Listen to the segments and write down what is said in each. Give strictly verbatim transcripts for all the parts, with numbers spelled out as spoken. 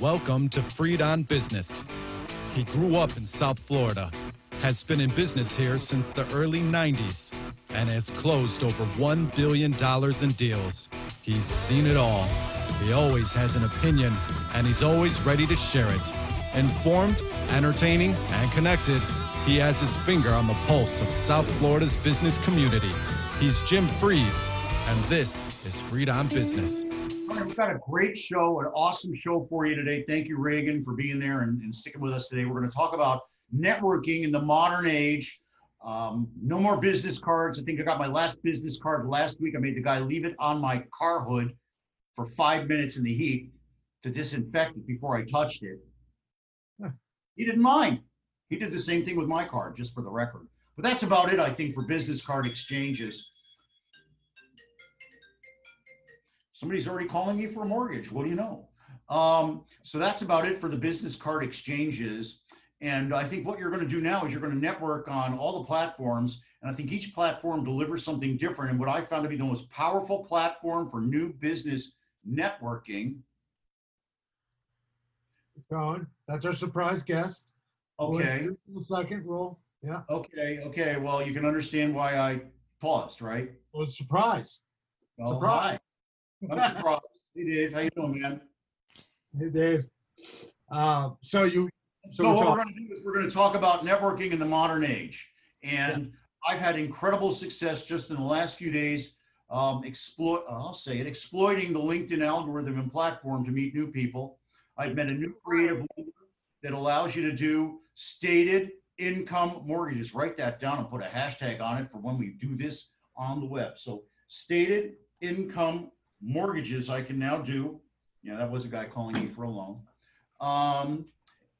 Welcome to Fried on Business. He grew up in South Florida, has been in business here since the early nineties, and has closed over one billion dollars in deals. He's seen it all. He always has an opinion, and he's always ready to share it. Informed, entertaining, and connected, he has his finger on the pulse of South Florida's business community. He's Jim Fried, and this is Fried on Business. We've got a great show, an awesome show for you today. Thank you, Reagan, for being there and, and sticking with us today. We're going to talk about networking in the modern age. Um, no more business cards. I think I got my last business card last week. I made the guy leave it on my car hood for five minutes in the heat to disinfect it before I touched it. Huh. He didn't mind. He did the same thing with my card, just for the record. But that's about it, I think, for business card exchanges. Somebody's already calling me for a mortgage. What do you know? Um, so that's about it for the business card exchanges. And I think what you're going to do now is you're going to network on all the platforms. And I think each platform delivers something different. And what I found to be the most powerful platform for new business networking. Going. That's our surprise guest. Okay. The second rule. Yeah. Okay. Okay. Well, you can understand why I paused, right? Well, it was surprise. Well, surprise. Hi. I'm surprised. Hey Dave, how you doing, man? Hey Dave. Uh, so you. So, so we're what talking. we're going to do is we're going to talk about networking in the modern age, and yeah. I've had incredible success just in the last few days. Um, exploit. I'll say it. Exploiting the LinkedIn algorithm and platform to meet new people. I've met a new creative leader that allows you to do stated income mortgages. Write that down and put a hashtag on it for when we do this on the web. So stated income mortgages I can now do. Yeah, that was a guy calling me for a loan. Um,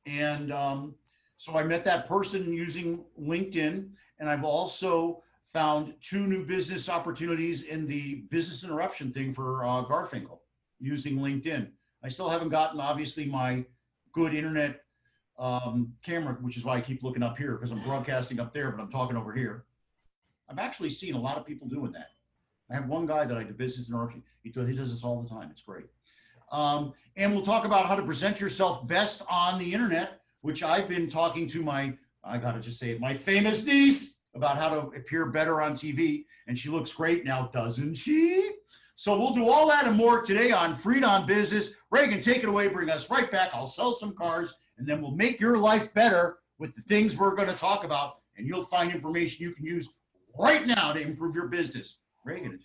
and um, so I met that person using LinkedIn, and I've also found two new business opportunities in the business interruption thing for uh, Garfinkel using LinkedIn. I still haven't gotten, obviously, my good internet um, camera, which is why I keep looking up here because I'm broadcasting up there, but I'm talking over here. I've actually seen a lot of people doing that. I have one guy that I do business interruption. He does this all the time. It's great. Um, and we'll talk about how to present yourself best on the internet, which I've been talking to my, I got to just say it, my famous niece about how to appear better on T V. And she looks great now, doesn't she? So we'll do all that and more today on Fried on Business. Reagan, take it away. Bring us right back. I'll sell some cars, and then we'll make your life better with the things we're going to talk about. And you'll find information you can use right now to improve your business. Reagan.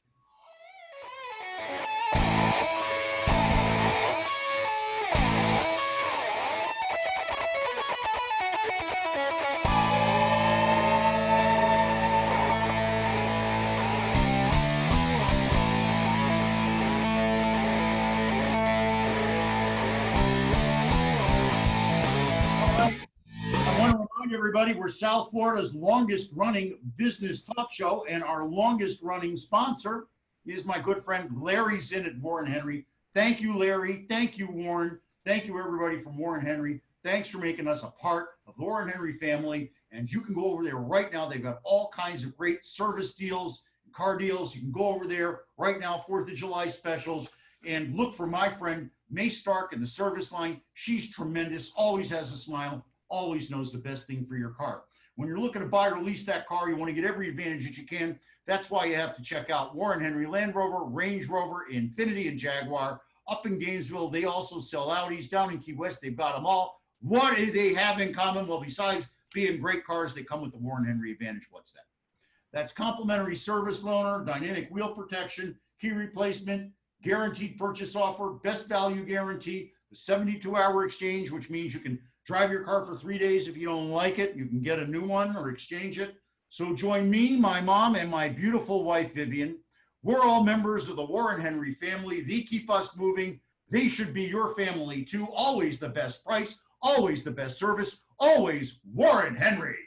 Everybody, we're South Florida's longest running business talk show, and our longest running sponsor is my good friend Larry Zinn at Warren Henry. Thank you, Larry. Thank you, Warren. Thank you, everybody, from Warren Henry. Thanks for making us a part of the Warren Henry family. And you can go over there right now. They've got all kinds of great service deals, car deals. You can go over there right now, fourth of July specials, and look for my friend Mae Stark in the service line. She's tremendous, always has a smile, always knows the best thing for your car. When you're looking to buy or lease that car, you want to get every advantage that you can. That's why you have to check out Warren Henry Land Rover, Range Rover, Infiniti, and Jaguar. Up in Gainesville, they also sell Audis. Down in Key West, they've got them all. What do they have in common? Well, besides being great cars, they come with the Warren Henry Advantage. What's that? That's complimentary service loaner, dynamic wheel protection, key replacement, guaranteed purchase offer, best value guarantee, the seventy-two hour exchange, which means you can drive your car for three days. If you don't like it, you can get a new one or exchange it. So join me, my mom, and my beautiful wife, Vivian. We're all members of the Warren Henry family. They keep us moving. They should be your family too. Always the best price, always the best service, always Warren Henry.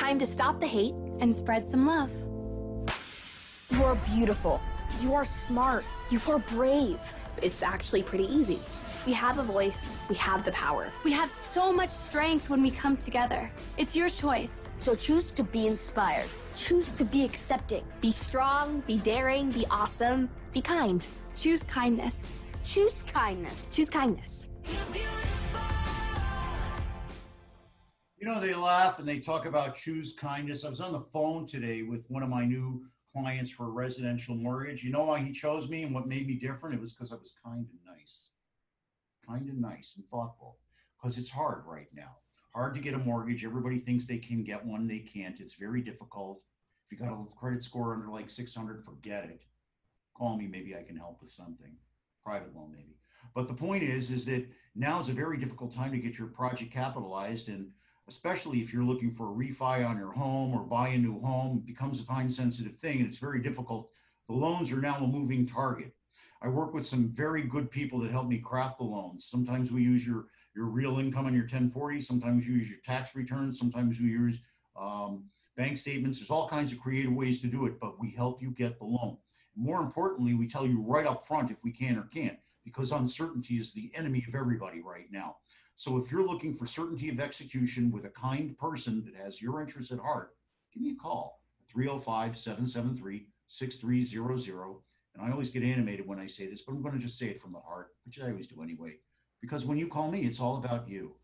time to stop the hate and spread some love. You are beautiful. You are smart. You are brave. It's actually pretty easy. We have a voice. We have the power. We have so much strength when we come together. It's your choice. So choose to be inspired. Choose to be accepting. Be strong. Be daring. Be awesome. Be kind. Choose kindness. Choose kindness. Choose kindness. You know, they laugh and they talk about choose kindness. I was on the phone today with one of my new clients for residential mortgage. You know why he chose me and what made me different? It was because I was kind and nice. Kind and nice and thoughtful, because it's hard right now. Hard to get a mortgage. Everybody thinks they can get one. They can't. It's very difficult. If you got a credit score under like six hundred, forget it. Call me. Maybe I can help with something. Private loan, maybe. But the point is, is that now is a very difficult time to get your project capitalized. And especially if you're looking for a refi on your home or buy a new home, it becomes a time-sensitive thing, and it's very difficult. The loans are now a moving target. I work with some very good people that help me craft the loans. Sometimes we use your, your real income on your ten forty. Sometimes you use your tax return. Sometimes we use um, bank statements. There's all kinds of creative ways to do it, but we help you get the loan. More importantly, we tell you right up front if we can or can't, because uncertainty is the enemy of everybody right now. So if you're looking for certainty of execution with a kind person that has your interests at heart, give me a call, three oh five, seven seven three, six three zero zero. And I always get animated when I say this, but I'm going to just say it from the heart, which I always do anyway, because when you call me, it's all about you.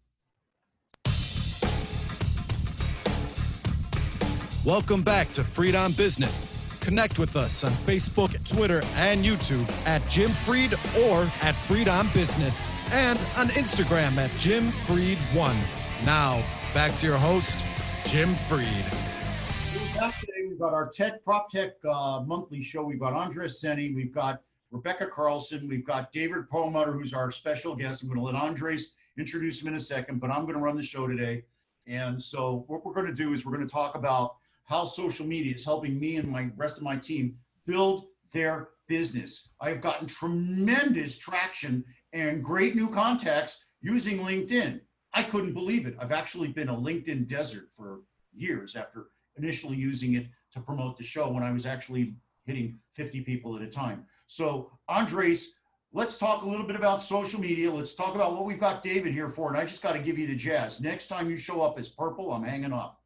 Welcome back to Freedom Business. Connect with us on Facebook, Twitter, and YouTube at Jim Fried or at Fried on Business, and on Instagram at Jim Fried one. Now, back to your host, Jim Fried. We're back today. We've got our tech, prop tech uh, monthly show. We've got Andreas Senie. We've got Rebekah Carlson. We've got David Perlmutter, who's our special guest. I'm going to let Andres introduce him in a second, but I'm going to run the show today. And so what we're going to do is we're going to talk about how social media is helping me and my rest of my team build their business. I've gotten tremendous traction and great new contacts using LinkedIn. I couldn't believe it. I've actually been a LinkedIn desert for years after initially using it to promote the show when I was actually hitting fifty people at a time. So Andres, let's talk a little bit about social media. Let's talk about what we've got David here for, and I just got to give you the jazz. Next time you show up as purple, I'm hanging up.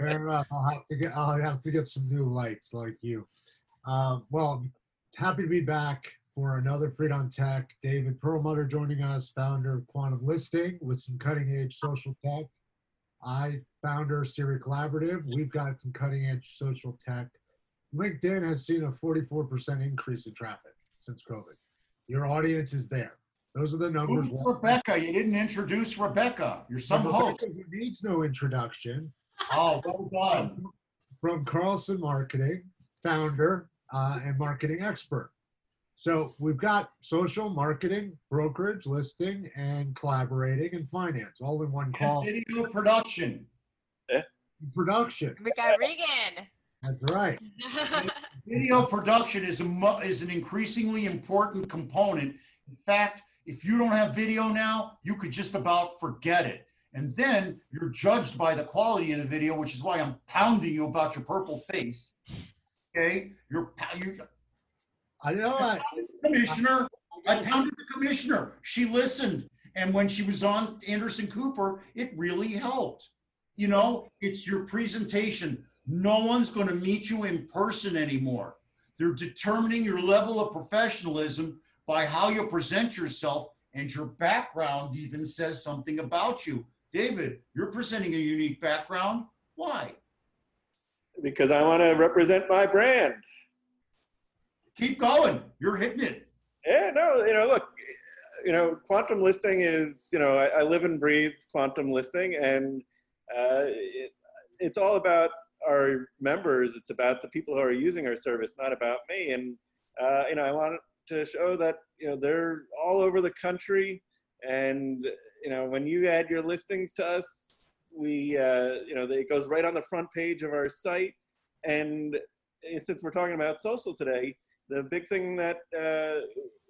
Fair enough. I'll have to get. I'll have to get some new lights like you. Uh, well, happy to be back for another Freed on Tech. David Perlmutter joining us, founder of Quantum Listing with some cutting-edge social tech. I, founder of C R E Collaborative. We've got some cutting-edge social tech. LinkedIn has seen a forty-four percent increase in traffic since COVID. Your audience is there. Those are the numbers. Who's Rebekah? You didn't introduce Rebekah. You're some host. Rebekah, who needs no introduction. Oh, well done. From Carlson Marketing, founder uh, and marketing expert. So we've got social, marketing, brokerage, listing, and collaborating, and finance, all in one call. And video production. Yeah. Production. We got Reagan. That's right. Video production is, a, is an increasingly important component. In fact, if you don't have video now, you could just about forget it. And then you're judged by the quality of the video, which is why I'm pounding you about your purple face. Okay, you're. You, I know. I, I pounded the commissioner. I, I, I pounded the commissioner. She listened, and when she was on Anderson Cooper, it really helped. You know, it's your presentation. No one's going to meet you in person anymore. They're determining your level of professionalism by how you present yourself, and your background even says something about you. David, you're presenting a unique background. Why? Because I want to represent my brand. Keep going. You're hitting it. Yeah, no, you know, look, you know, Quantum Listing is, you know, I, I live and breathe Quantum Listing, and uh, it, it's all about our members. It's about the people who are using our service, not about me. And, uh, you know, I want to show that, you know, they're all over the country. And, you know, when you add your listings to us, we, uh, you know, it goes right on the front page of our site. And since we're talking about social today, the big thing that uh,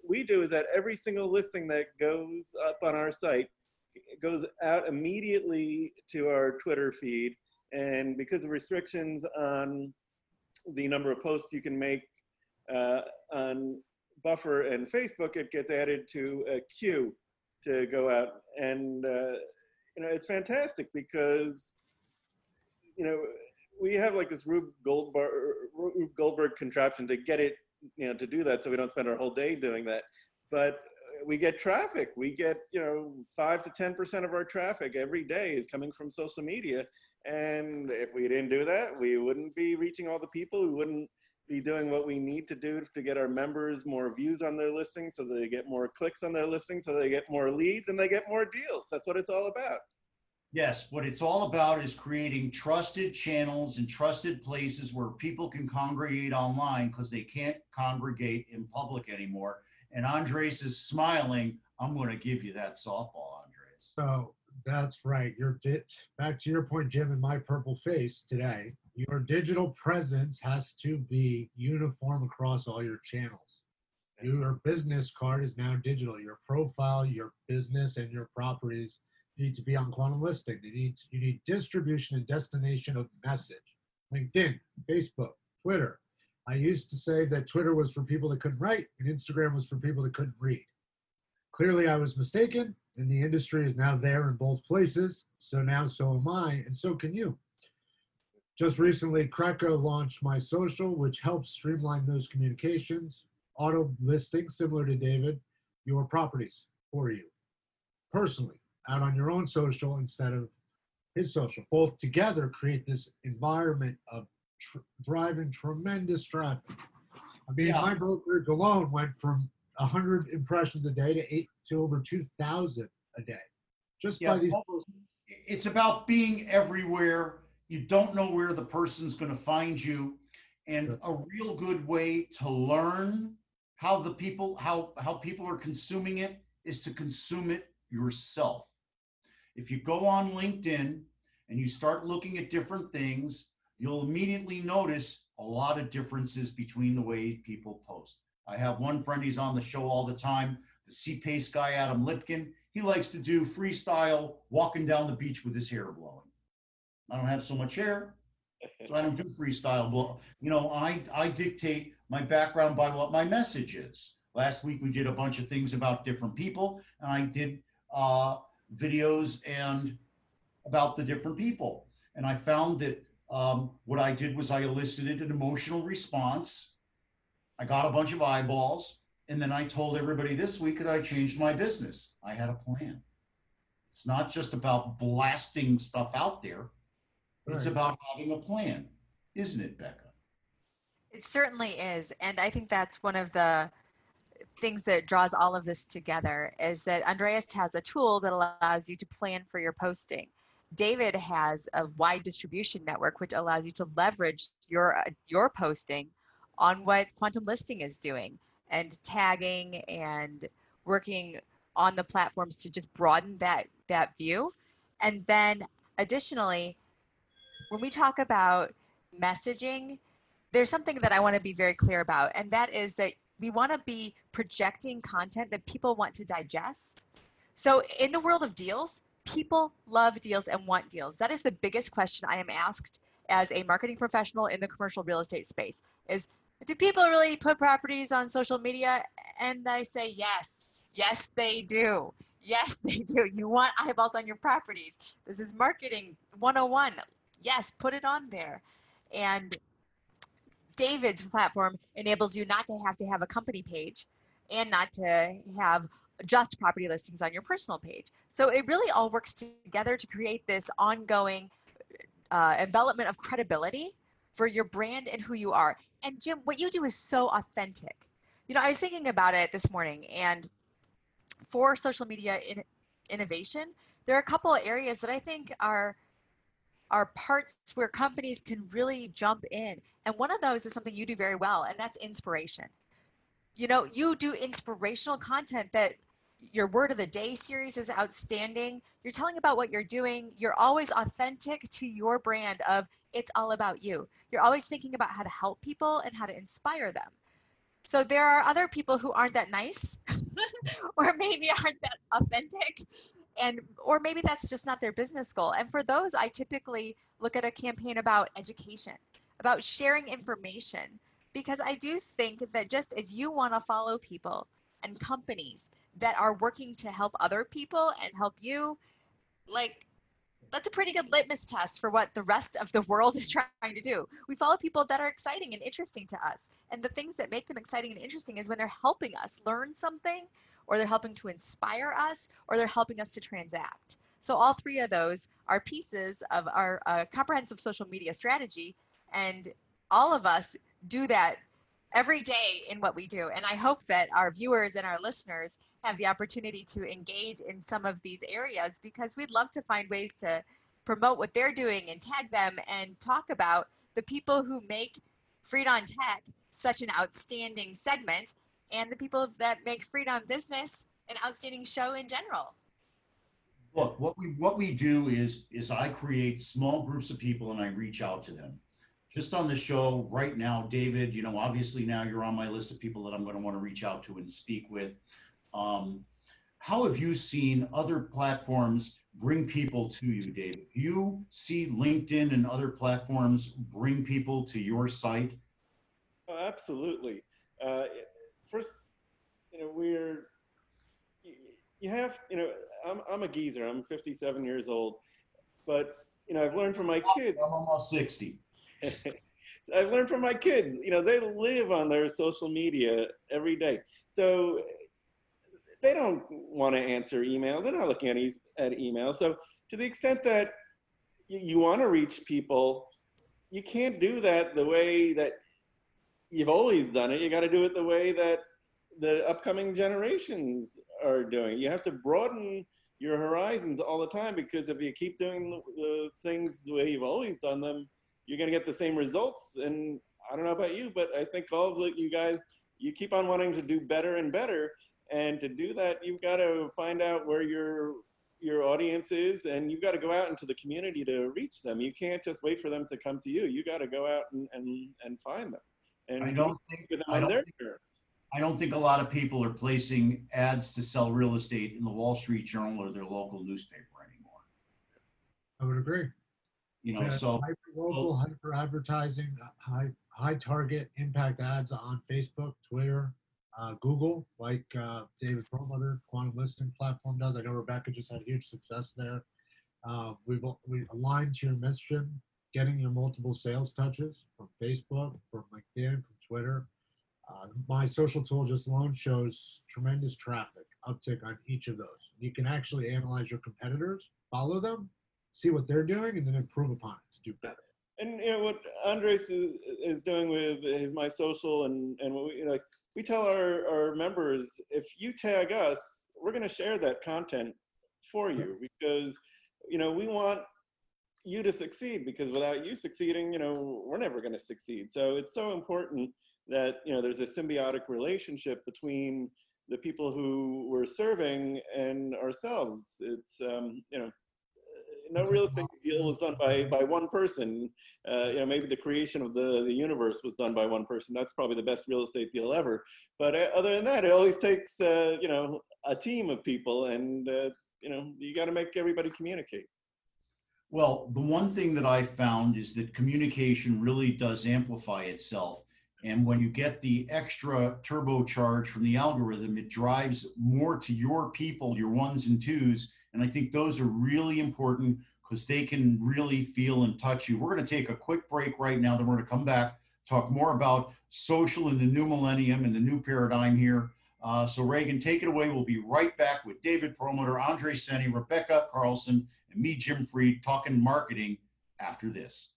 we do is that every single listing that goes up on our site goes out immediately to our Twitter feed. And because of restrictions on the number of posts you can make uh, on Buffer and Facebook, it gets added to a queue to go out. And, uh, you know, it's fantastic because, you know, we have like this Rube Goldberg, Rube Goldberg contraption to get it, you know, to do that so we don't spend our whole day doing that. But we get traffic. We get, you know, five to ten percent of our traffic every day is coming from social media. And if we didn't do that, we wouldn't be reaching all the people. We wouldn't be doing what we need to do to get our members more views on their listings, so they get more clicks on their listings, so they get more leads and they get more deals. That's what it's all about. Yes, what it's all about is creating trusted channels and trusted places where people can congregate online because they can't congregate in public anymore. And Andres is smiling. I'm going to give you that softball, Andres. So that's right. Your di- back to your point, Jim, and my purple face today. Your digital presence has to be uniform across all your channels. Your business card is now digital. Your profile, your business, and your properties need to be on Quantum Listing. You need, you need distribution and destination of message. LinkedIn, Facebook, Twitter. I used to say that Twitter was for people that couldn't write and Instagram was for people that couldn't read. Clearly I was mistaken, and the industry is now there in both places. So now so am I, and so can you. Just recently, Cracko launched My Social, which helps streamline those communications. Auto listing, similar to David, your properties for you personally, out on your own social instead of his social. Both together create this environment of Tr- driving tremendous traffic. I mean, yeah. My brokerage alone went from one hundred impressions a day to eight to over two thousand a day, just yeah. by these. It's about being everywhere. You don't know where the person's going to find you, and sure. A real good way to learn how the people how how people are consuming it is to consume it yourself. If you go on LinkedIn and you start looking at different things, you'll immediately notice a lot of differences between the way people post. I have one friend, he's on the show all the time, the C-Pace guy, Adam Lipkin. He likes to do freestyle, walking down the beach with his hair blowing. I don't have so much hair, so I don't do freestyle blow. You know, I, I dictate my background by what my message is. Last week, we did a bunch of things about different people, and I did uh, videos and about the different people. And I found that Um, what I did was I elicited an emotional response. I got a bunch of eyeballs, and then I told everybody this week that I changed my business. I had a plan. It's not just about blasting stuff out there. Right. It's about having a plan, isn't it, Becca? It certainly is. And I think that's one of the things that draws all of this together is that Andreas has a tool that allows you to plan for your posting. David has a wide distribution network, which allows you to leverage your uh, your posting on what Quantum Listing is doing and tagging and working on the platforms to just broaden that, that view. And then additionally, when we talk about messaging, there's something that I want to be very clear about, and that is that we want to be projecting content that people want to digest. So in the world of deals, people love deals and want deals. That is the biggest question I am asked as a marketing professional in the commercial real estate space is, do people really put properties on social media? And I say, yes, yes, they do. Yes, they do. You want eyeballs on your properties. This is marketing one oh one. Yes, put it on there. And David's platform enables you not to have to have a company page and not to have just property listings on your personal page. So it really all works together to create this ongoing uh, development of credibility for your brand and who you are. And Jim, what you do is so authentic. You know, I was thinking about it this morning, and for social media in- innovation, there are a couple of areas that I think are are parts where companies can really jump in. And one of those is something you do very well, and that's inspiration. You know, you do inspirational content. That your Word of the Day series is outstanding. You're telling about what you're doing. You're always authentic to your brand of it's all about you. You're always thinking about how to help people and how to inspire them. So there are other people who aren't that nice or maybe aren't that authentic, and or maybe that's just not their business goal. And for those, I typically look at a campaign about education, about sharing information, because I do think that just as you want to follow people and companies that are working to help other people and help you, like, that's a pretty good litmus test for what the rest of the world is trying to do. We follow people that are exciting and interesting to us. And the things that make them exciting and interesting is when they're helping us learn something, or they're helping to inspire us, or they're helping us to transact. So all three of those are pieces of our uh, comprehensive social media strategy. And all of us do that every day in what we do. And I hope that our viewers and our listeners have the opportunity to engage in some of these areas, because we'd love to find ways to promote what they're doing and tag them and talk about the people who make Freed on Tech such an outstanding segment and the people that make Freed on Business an outstanding show in general. Look, what we what we do is is I create small groups of people and I reach out to them. Just on the show right now, David, you know, obviously now you're on my list of people that I'm going to want to reach out to and speak with. Um, how have you seen other platforms bring people to you, David? Do you see LinkedIn and other platforms bring people to your site? Oh, absolutely. Uh, first, you know, we're, you, you have, you know, I'm, I'm a geezer. I'm fifty-seven years old, but, you know, I've learned from my kids. I'm almost sixty. So I've learned from my kids, you know, they live on their social media every day. So they don't want to answer email. They're not looking at, e at email. So to the extent that you, you want to reach people, you can't do that the way that you've always done it. You got to do it the way that the upcoming generations are doing. You have to broaden your horizons all the time, because if you keep doing the things the way you've always done them, you're going to get the same results. And I don't know about you, but I think all of the, you guys, you keep on wanting to do better and better. And to do that, you've got to find out where your, your audience is, and you've got to go out into the community to reach them. You can't just wait for them to come to you. You got to go out and, and, and find them. And I don't think, them I, don't their think I don't think a lot of people are placing ads to sell real estate in the Wall Street Journal or their local newspaper anymore. I would agree. You know, yeah, so hyper local, well, hyper advertising, high high target impact ads on Facebook, Twitter, uh, Google, like uh, David Perlmutter, Quantum Listing platform does. I know Rebekah just had huge success there. Uh, we've we've aligned to your mission, getting your multiple sales touches from Facebook, from LinkedIn, from Twitter. Uh, my social tool just alone shows tremendous traffic uptick on each of those. You can actually analyze your competitors, follow them, see what they're doing, and then improve upon it to do better. And you know what Andres is, is doing with his My Social, and and what we, you know, like we tell our, our members, if you tag us, we're going to share that content for you, because you know we want you to succeed, because without you succeeding, you know we're never going to succeed. So it's so important that you know there's a symbiotic relationship between the people who we're serving and ourselves. It's um, you know. No real estate deal was done by, by one person. Uh, you know, maybe the creation of the, the universe was done by one person. That's probably the best real estate deal ever. But other than that, it always takes, uh, you know, a team of people, and, uh, you know, you got to make everybody communicate. Well, the one thing that I found is that communication really does amplify itself. And when you get the extra turbocharge from the algorithm, it drives more to your people, your ones and twos. And I think those are really important, because they can really feel and touch you. We're going to take a quick break right now. Then we're going to come back, talk more about social in the new millennium and the new paradigm here. Uh, so Reagan, take it away. We'll be right back with David Perlmutter, Andreas Senie, Rebekah Carlson, and me, Jim Fried, talking marketing after this.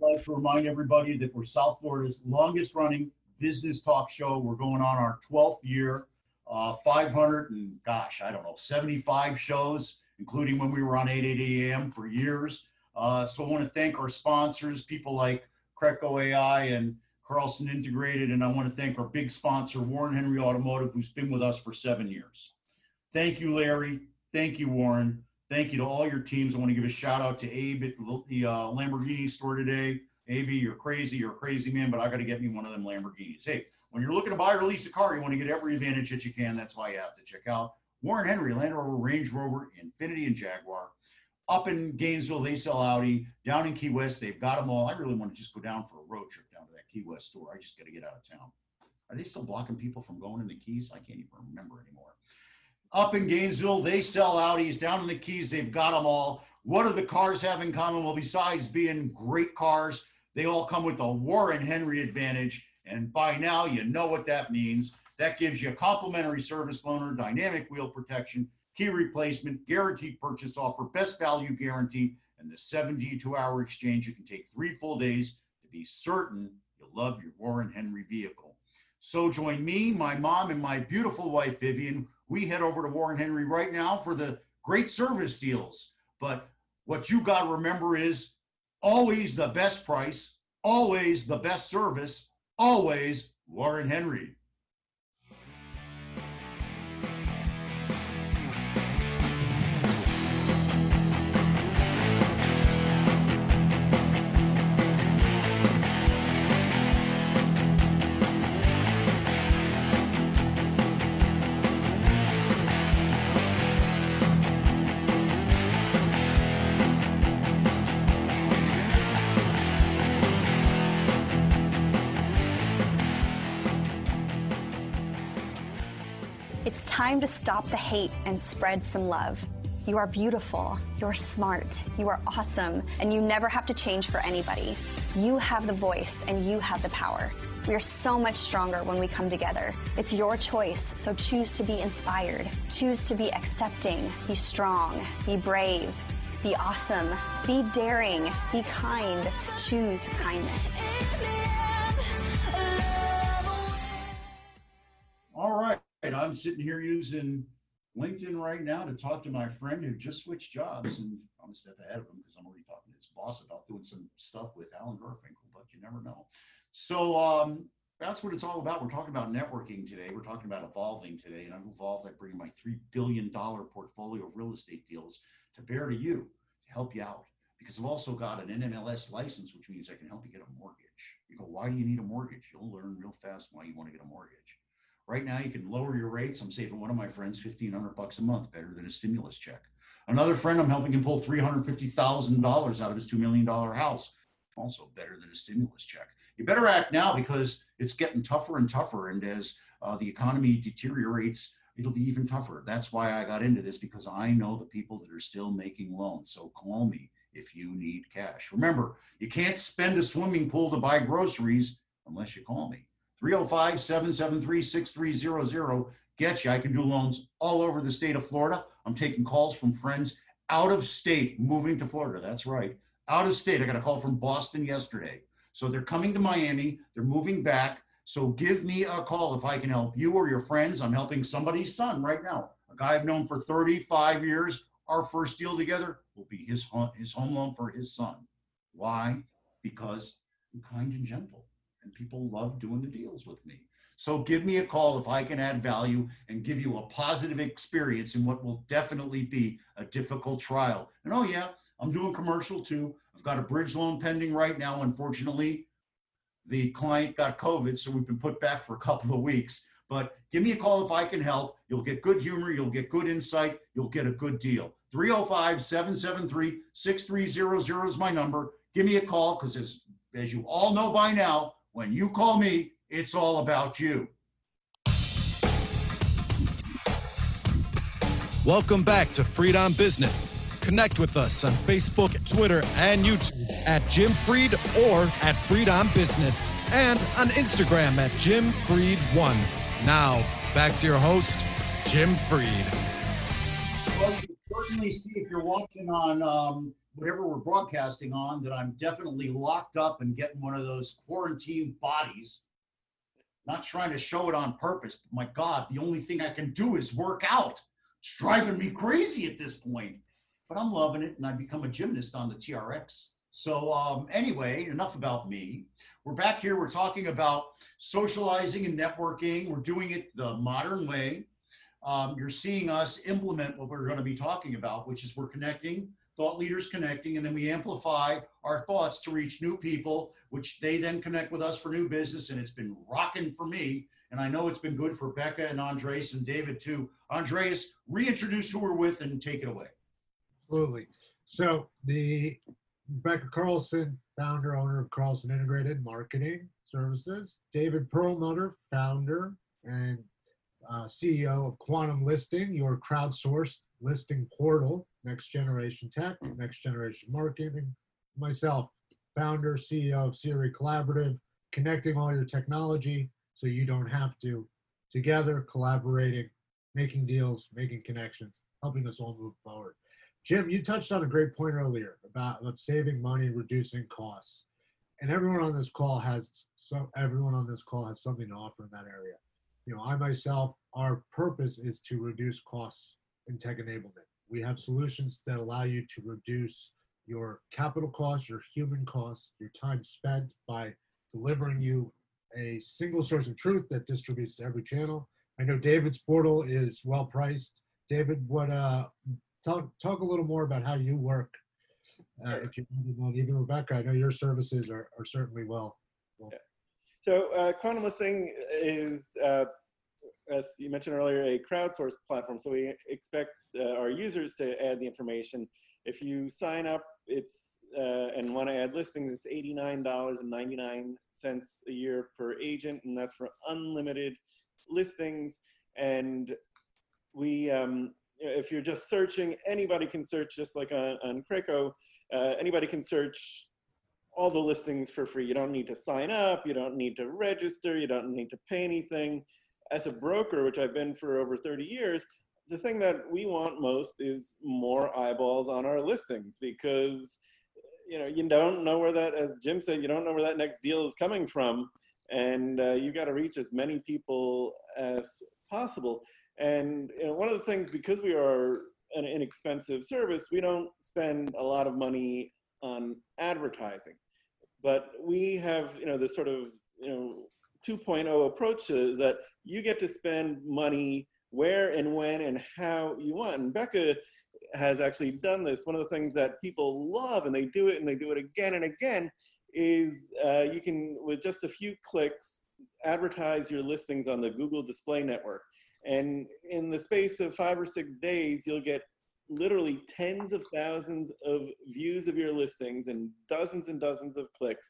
Like to remind everybody that we're South Florida's longest running business talk show. We're going on our twelfth year, uh, five hundred and gosh, I don't know, seventy-five shows, including when we were on eight eighty A M for years. Uh, so I want to thank our sponsors, people like CRECO A I and Carlson Integrated. And I want to thank our big sponsor, Warren Henry Automotive, who's been with us for seven years. Thank you, Larry. Thank you, Warren. Thank you to all your teams. I want to give a shout out to Abe at the uh, Lamborghini store today. Abe, you're crazy. You're a crazy man, but I got to get me one of them Lamborghinis. Hey, when you're looking to buy or lease a car, you want to get every advantage that you can. That's why you have to check out Warren Henry, Land Rover, Range Rover, Infiniti, and Jaguar. Up in Gainesville, they sell Audi. Down in Key West, they've got them all. I really want to just go down for a road trip down to that Key West store. I just got to get out of town. Are they still blocking people from going in the Keys? I can't even remember anymore. Up in Gainesville, they sell Audis. Down in the Keys, they've got them all. What do the cars have in common? Well, besides being great cars, they all come with a Warren Henry advantage. And by now, you know what that means. That gives you a complimentary service loaner, dynamic wheel protection, key replacement, guaranteed purchase offer, best value guarantee, and the seventy-two hour exchange. You can take three full days to be certain you'll love your Warren Henry vehicle. So join me, my mom, and my beautiful wife, Vivian. We head over to Warren Henry right now for the great service deals. But what you got to remember is always the best price, always the best service, always Warren Henry. It's time to stop the hate and spread some love. You are beautiful, you're smart, you are awesome, and you never have to change for anybody. You have the voice and you have the power. We are so much stronger when we come together. It's your choice, so choose to be inspired. Choose to be accepting, be strong, be brave, be awesome, be daring, be kind. Choose kindness. All right. I'm sitting here using LinkedIn right now to talk to my friend who just switched jobs, and I'm a step ahead of him because I'm already talking to his boss about doing some stuff with Alan Garfinkel, but you never know. So um, that's what it's all about. We're talking about networking today. We're talking about evolving today, and I'm evolved. I bring my three billion dollar portfolio of real estate deals to bear to you, to help you out, because I've also got an N M L S license, which means I can help you get a mortgage. You go, why do you need a mortgage? You'll learn real fast why you want to get a mortgage. Right now, you can lower your rates. I'm saving one of my friends fifteen hundred bucks a month, better than a stimulus check. Another friend, I'm helping him pull three hundred fifty thousand dollars out of his two million dollar house, also better than a stimulus check. You better act now because it's getting tougher and tougher. And as uh, the economy deteriorates, it'll be even tougher. That's why I got into this, because I know the people that are still making loans. So call me if you need cash. Remember, you can't spend a swimming pool to buy groceries unless you call me. three oh five, seven seven three, six three zero zero. Get you. I can do loans all over the state of Florida. I'm taking calls from friends out of state, moving to Florida. That's right. Out of state. I got a call from Boston yesterday. So they're coming to Miami. They're moving back. So give me a call if I can help you or your friends. I'm helping somebody's son right now. A guy I've known for thirty-five years. Our first deal together will be his home, his home loan for his son. Why? Because I'm kind and gentle. And people love doing the deals with me. So give me a call if I can add value and give you a positive experience in what will definitely be a difficult trial. And oh yeah, I'm doing commercial too. I've got a bridge loan pending right now. Unfortunately, the client got COVID, so we've been put back for a couple of weeks. But give me a call if I can help. You'll get good humor, you'll get good insight, you'll get a good deal. three oh five, seven seven three, six three zero zero is my number. Give me a call, because as, as you all know by now, when you call me, it's all about you. Welcome back to Fried on Business. Connect with us on Facebook, Twitter, and YouTube at Jim Fried or at Fried on Business, and on Instagram at Jim Fried one. Now, back to your host, Jim Fried. Well, you can certainly see if you're watching on um, whatever we're broadcasting on, that I'm definitely locked up and getting one of those quarantine bodies. Not trying to show it on purpose, but my God, the only thing I can do is work out. It's driving me crazy at this point, but I'm loving it, and I've become a gymnast on the T R X. So um, anyway, enough about me. We're back here. We're talking about socializing and networking. We're doing it the modern way. um, you're seeing us implement what we're going to be talking about, which is we're connecting, thought leaders connecting, and then we amplify our thoughts to reach new people, which they then connect with us for new business. And it's been rocking for me. And I know it's been good for Becca and Andres and David too. Andres, reintroduce who we're with and take it away. Absolutely. So the Rebekah Carlson, founder, owner of Carlson Integrated Marketing Services. David Perlmutter, founder and uh, C E O of Quantum Listing, your crowdsourced listing portal, next generation tech, next generation marketing. Myself, founder, C E O of C R E Collaborative, connecting all your technology so you don't have to. Together, collaborating, making deals, making connections, helping us all move forward. Jim, you touched on a great point earlier about, about saving money, reducing costs, and everyone on this call has so everyone on this call has something to offer in that area. You know, I myself, our purpose is to reduce costs in tech enablement. We have solutions that allow you to reduce your capital costs, your human costs, your time spent by delivering you a single source of truth that distributes to every channel. I know David's portal is well priced. David, what uh. Talk, talk a little more about how you work. Uh, if you even Rebekah, I know your services are, are certainly well. well. Yeah. So uh, Quantum Listing is, uh, as you mentioned earlier, a crowdsourced platform. So we expect uh, our users to add the information. If you sign up, it's uh, and want to add listings, it's eighty-nine ninety-nine a year per agent, and that's for unlimited listings. And we um, if you're just searching, anybody can search, just like on, on CRECO, uh, anybody can search all the listings for free. You don't need to sign up, you don't need to register, you don't need to pay anything. As a broker, which I've been for over thirty years, the thing that we want most is more eyeballs on our listings, because you know, you don't know where that, as Jim said, you don't know where that next deal is coming from, and uh, you got to reach as many people as possible. And you know, one of the things, because we are an inexpensive service, we don't spend a lot of money on advertising. But we have, you know, this sort of, you know, two point oh approach to that. You get to spend money where and when and how you want. And Becca has actually done this. One of the things that people love, and they do it and they do it again and again, is uh, you can, with just a few clicks, advertise your listings on the Google Display Network. And in the space of five or six days, you'll get literally tens of thousands of views of your listings and dozens and dozens of clicks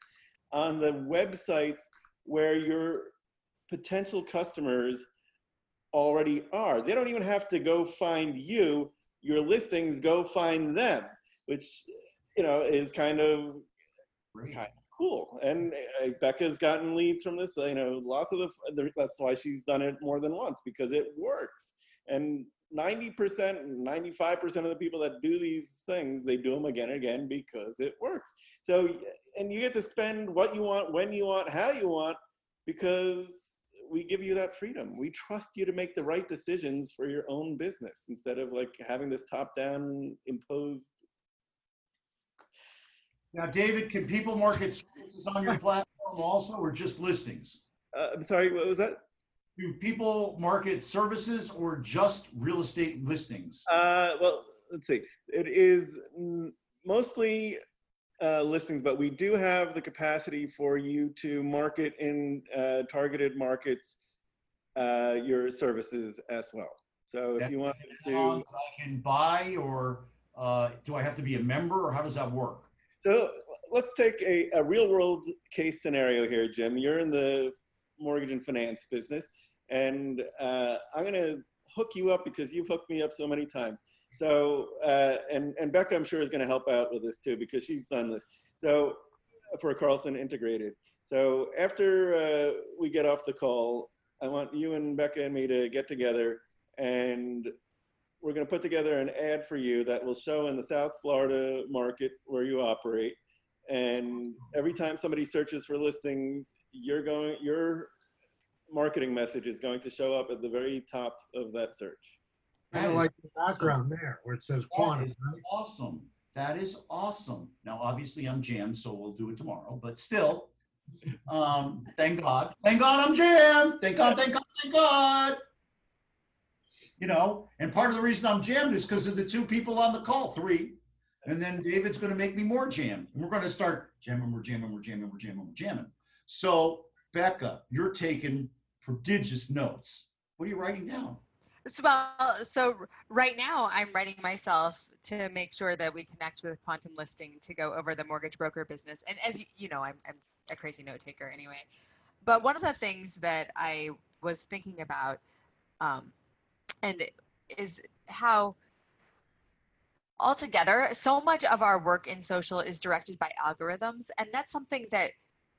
on the websites where your potential customers already are. They don't even have to go find you. Your listings go find them, which, you know, is kind of, kind of cool. And uh, Becca's gotten leads from this, you know, lots of the, the, that's why she's done it more than once, because it works. And ninety percent, ninety-five percent of the people that do these things, they do them again and again because it works. So, and you get to spend what you want, when you want, how you want, because we give you that freedom. We trust you to make the right decisions for your own business instead of like having this top-down imposed. Now, David, can people market services on your platform also, or just listings? Uh, I'm sorry, what was that? Do people market services or just real estate listings? Uh, well, let's see. It is mostly uh, listings, but we do have the capacity for you to market in uh, targeted markets uh, your services as well. So if you want to... I can buy, or uh, do I have to be a member, or how does that work? So let's take a, a real world case scenario here, Jim. You're in the mortgage and finance business, and uh, I'm going to hook you up because you've hooked me up so many times. So, uh, and, and Becca, I'm sure, is going to help out with this too, because she's done this. So for Carlson Integrated. So after uh, we get off the call, I want you and Becca and me to get together, and we're going to put together an ad for you that will show in the South Florida market where you operate. And every time somebody searches for listings, you're going, your marketing message is going to show up at the very top of that search. I like the background there where it says Quantum. Awesome. That is awesome. Now, obviously I'm jammed, so we'll do it tomorrow, but still, um, thank God. Thank God I'm jammed. Thank God, thank God, thank God. you know, and part of the reason I'm jammed is because of the two people on the call, three. And then David's going to make me more jammed. And we're going to start jamming, we're jamming, we're jamming, we're jamming, we're jamming. So, Becca, you're taking prodigious notes. What are you writing down? So, well, so right now I'm writing myself to make sure that we connect with Quantum Listing to go over the mortgage broker business. And as you, you know, I'm, I'm a crazy note taker anyway. But one of the things that I was thinking about um, and is how altogether so much of our work in social is directed by algorithms. And that's something that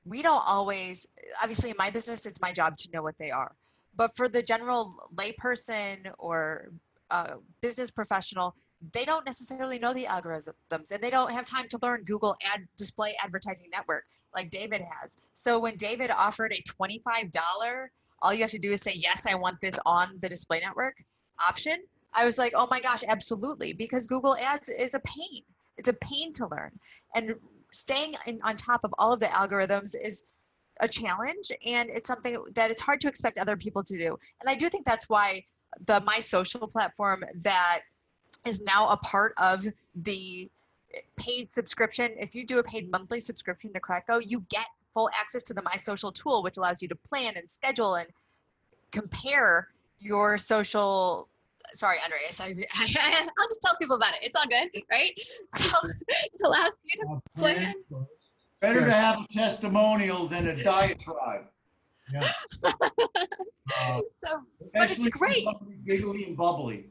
we don't always, obviously in my business, it's my job to know what they are. But for the general layperson or uh, business professional, they don't necessarily know the algorithms, and they don't have time to learn Google Ad Display Advertising Network like David has. So when David offered a twenty-five dollars, all you have to do is say, yes, I want this on the display network option. I was like, oh my gosh, absolutely. Because Google Ads is a pain. It's a pain to learn. And staying in, on top of all of the algorithms is a challenge, and it's something that it's hard to expect other people to do. And I do think that's why the My Social platform that is now a part of the paid subscription. If you do a paid monthly subscription to Cracko, you get full access to the My Social tool, which allows you to plan and schedule and compare your social. Sorry, Andreas, I, I, I'll just tell people about it. It's all good, right? So it allows you to plan. Better to have a testimonial than a diatribe. Yeah. uh, so, but it's great. Giggly and bubbly.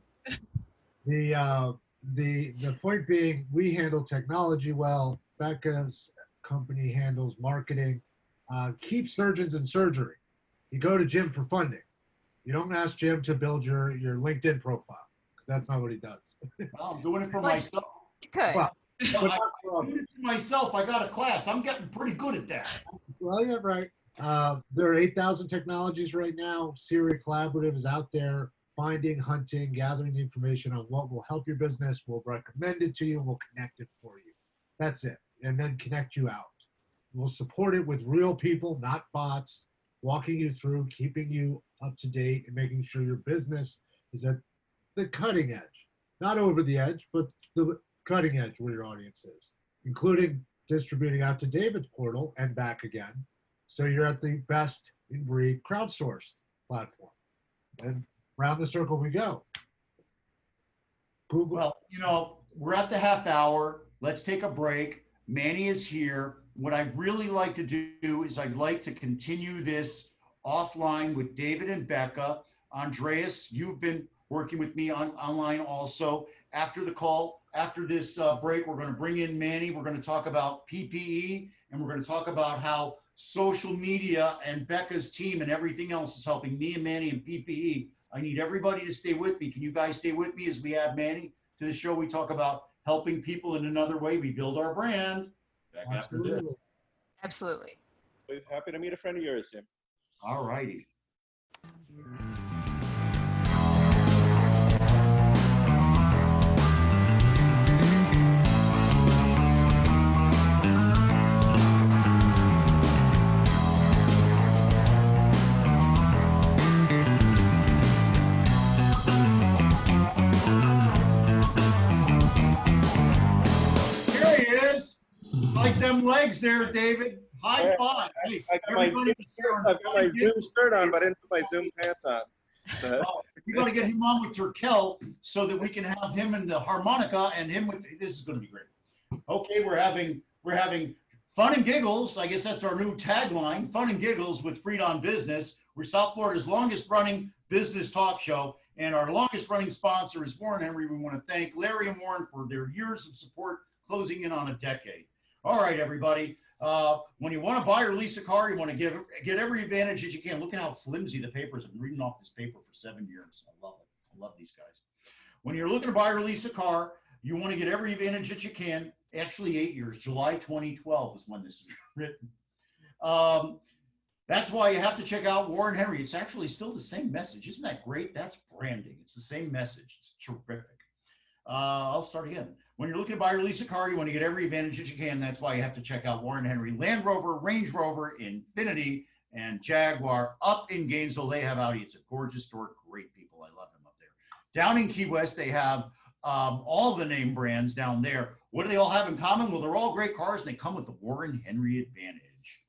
The uh, the the point being, we handle technology well. Becca's company handles marketing. Uh, keep surgeons in surgery. You go to Jim for funding. You don't ask Jim to build your your LinkedIn profile because that's not what he does. Well, I'm doing it for well, myself. You could. Well, But I, I myself, I got a class. I'm getting pretty good at that. Well, yeah, right. Uh, there are eight thousand technologies right now. C R E Collaborative is out there finding, hunting, gathering the information on what will help your business. We'll recommend it to you. We'll connect it for you. That's it. And then connect you out. We'll support it with real people, not bots, walking you through, keeping you up to date, and making sure your business is at the cutting edge. Not over the edge, but the cutting edge where your audience is, including distributing out to David's portal and back again. So you're at the best in breed crowdsourced platform. And round the circle we go. Google. Well, you know, we're at the half hour. Let's take a break. Manny is here. What I'd really like to do is I'd like to continue this offline with David and Becca. Andreas, you've been working with me on online also. After the call, after this uh, break, we're going to bring in Manny. We're going to talk about P P E, and we're going to talk about how social media and Becca's team and everything else is helping me and Manny and P P E. I need everybody to stay with me. Can you guys stay with me as we add Manny to the show? We talk about helping people in another way. We build our brand. Back after this. Absolutely. Always happy to meet a friend of yours, Jim. All righty. Like them legs there, David. High five. Hey, I, I got my, Zoom, I've got my Zoom shirt on, but I didn't put my Zoom pants on. So. Well, you got to get him on with Terkel so that we can have him in the harmonica and him with this is going to be great. Okay, we're having we're having fun and giggles. I guess that's our new tagline: fun and giggles with Fried on Business. We're South Florida's longest-running business talk show, and our longest-running sponsor is Warren Henry. We want to thank Larry and Warren for their years of support, closing in on a decade. All right, everybody. Uh, when you want to buy or lease a car, you want to give, get every advantage that you can. Look at how flimsy the paper is. I've been reading off this paper for seven years. I love it. I love these guys. When you're looking to buy or lease a car, you want to get every advantage that you can. Actually, eight years. July twenty twelve is when this is written. Um, that's why you have to check out Warren Henry. It's actually still the same message. Isn't that great? That's branding. It's the same message. It's terrific. Uh, I'll start again. When you're looking to buy or lease a car, you want to get every advantage that you can. That's why you have to check out Warren Henry, Land Rover, Range Rover, Infiniti, and Jaguar up in Gainesville. They have Audi. It's a gorgeous store. Great people. I love them up there. Down in Key West, they have um, all the name brands down there. What do they all have in common? Well, they're all great cars, and they come with the Warren Henry advantage.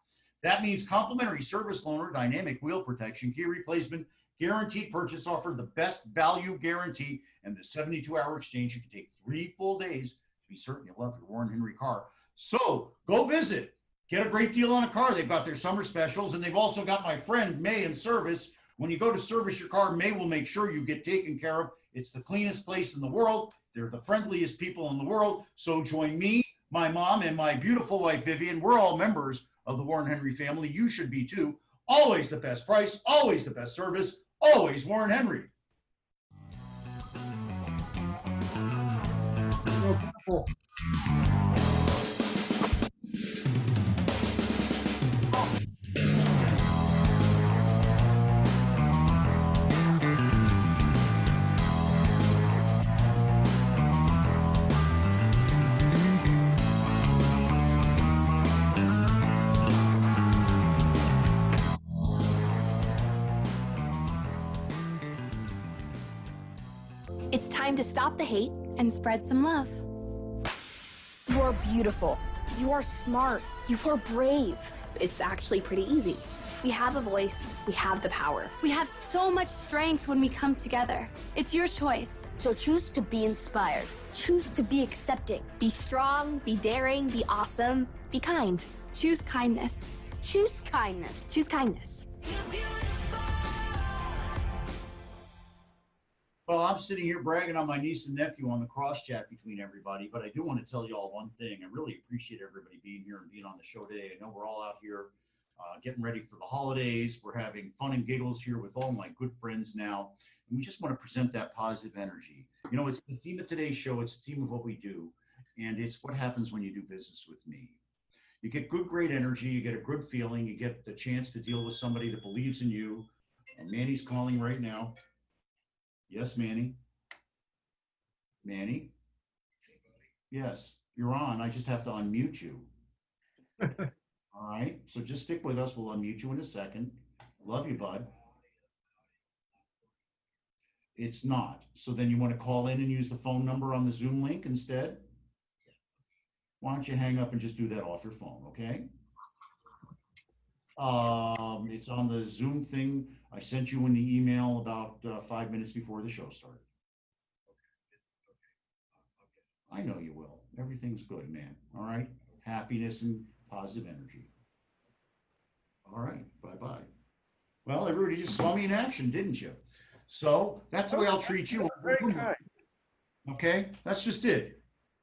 That means complimentary service loan or dynamic wheel protection, key replacement, guaranteed purchase offer, the best value guarantee, and the seventy-two hour exchange. You can take three full days to be certain you'll love your Warren Henry car. So go visit. Get a great deal on a car. They've got their summer specials, and they've also got my friend Mae in service. When you go to service your car, Mae will make sure you get taken care of. It's the cleanest place in the world. They're the friendliest people in the world. So join me, my mom, and my beautiful wife, Vivian. We're all members of the Warren Henry family. You should be too. Always the best price, always the best service, always Warren Henry. It's time to stop the hate and spread some love. You are beautiful. You are smart. You are brave. It's actually pretty easy. We have a voice. We have the power. We have so much strength when we come together. It's your choice. So choose to be inspired. Choose to be accepting. Be strong. Be daring. Be awesome. Be kind. Choose kindness. Choose kindness. Choose kindness. Well, I'm sitting here bragging on my niece and nephew on the cross chat between everybody, but I do want to tell you all one thing. I really appreciate everybody being here and being on the show today. I know we're all out here uh, getting ready for the holidays. We're having fun and giggles here with all my good friends now, and we just want to present that positive energy. You know, it's the theme of today's show. It's the theme of what we do, and it's what happens when you do business with me. You get good, great energy. You get a good feeling. You get the chance to deal with somebody that believes in you. And Manny's calling right now. Yes, Manny. Manny. Hey, buddy. Yes, you're on. I just have to unmute you. All right. So just stick with us. We'll unmute you in a second. Love you, bud. It's not. So then you want to call in and use the phone number on the Zoom link instead? Why don't you hang up and just do that off your phone, okay? Um, it's on the Zoom thing. I sent you in the email about uh, five minutes before the show started. Okay. Okay. I know you will. Everything's good, man. All right. Happiness and positive energy. All right. Bye-bye. Well, everybody just saw me in action, didn't you? So that's the way I'll treat you. Okay. That's just it.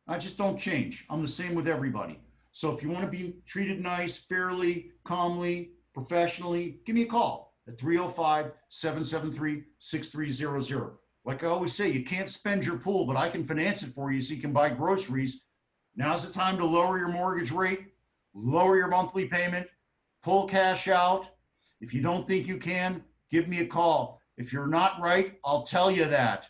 I just don't change. I'm the same with everybody. So if you want to be treated nice, fairly, calmly, professionally, give me a call at three oh five, seven seven three, six three zero zero. Like I always say, you can't spend your pool, but I can finance it for you so you can buy groceries. Now's the time to lower your mortgage rate, lower your monthly payment, pull cash out. If you don't think you can, give me a call. If you're not right, I'll tell you that.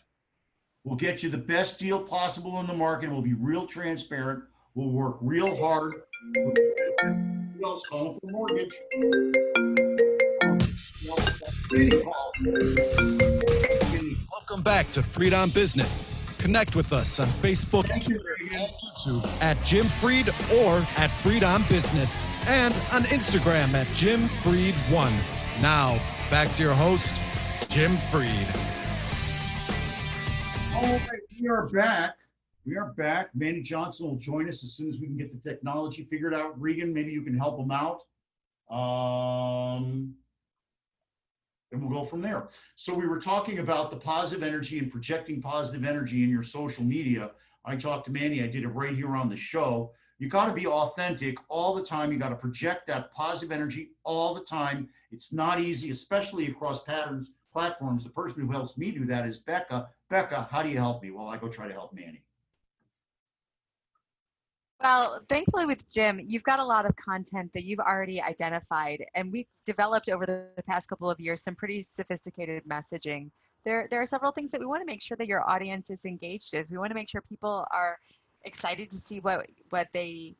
We'll get you the best deal possible in the market. We'll be real transparent. We'll work real hard. Who else calling for mortgage? Welcome back to Fried on Business. Connect with us on Facebook and YouTube at Jim Fried or at Fried on Business and on Instagram at Jim Fried one. Now, back to your host, Jim Fried. All right, we are back. We are back. Manny Johnson will join us as soon as we can get the technology figured out. Reagan, maybe you can help him out. Um, and we'll go from there. So we were talking about the positive energy and projecting positive energy in your social media. I talked to Manny. I did it right here on the show. You got to be authentic all the time. You got to project that positive energy all the time. It's not easy, especially across patterns, platforms. The person who helps me do that is Becca. Becca, how do you help me? Well, I go try to help Manny. Well, thankfully with Jim, you've got a lot of content that you've already identified, and we've developed over the past couple of years some pretty sophisticated messaging. There, there are several things that we want to make sure that your audience is engaged with. We want to make sure people are excited to see what, what they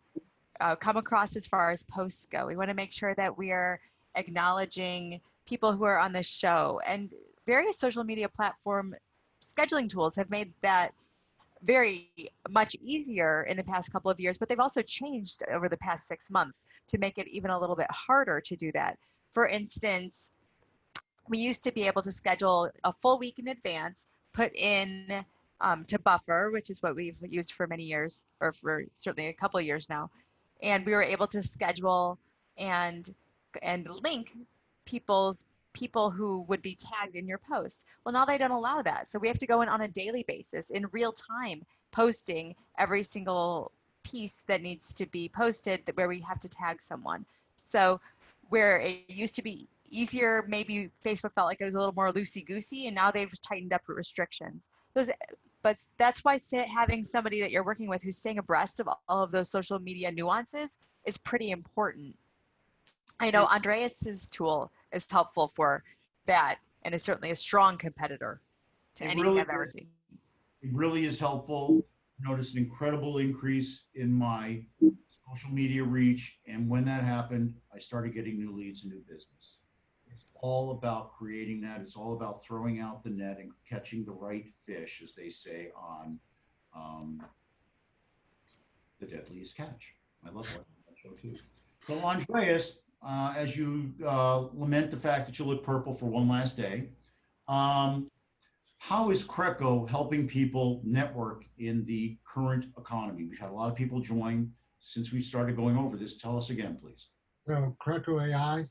uh, come across as far as posts go. We want to make sure that we are acknowledging people who are on the show, and various social media platforms scheduling tools have made that very much easier in the past couple of years, but they've also changed over the past six months to make it even a little bit harder to do that. For instance, we used to be able to schedule a full week in advance, put in um, to Buffer, which is what we've used for many years, or for certainly a couple of years now. And we were able to schedule and and link people's people who would be tagged in your post. Well, now they don't allow that. So we have to go in on a daily basis in real time, posting every single piece that needs to be posted that where we have to tag someone. So where it used to be easier, maybe Facebook felt like it was a little more loosey-goosey, and now they've tightened up restrictions. Those, but that's why having somebody that you're working with who's staying abreast of all of those social media nuances is pretty important. I know Andreas's tool is helpful for that, and is certainly a strong competitor to it anything really I've ever seen. It really is helpful. I noticed an incredible increase in my social media reach, and when that happened, I started getting new leads and new business. It's all about creating that. It's all about throwing out the net and catching the right fish, as they say, on um, the deadliest catch. I love that show too. So Andreas, Uh, as you uh, lament the fact that you look purple for one last day, um, how is CRECO helping people network in the current economy? We've had a lot of people join since we started going over this. Tell us again, please. So CRECO A I,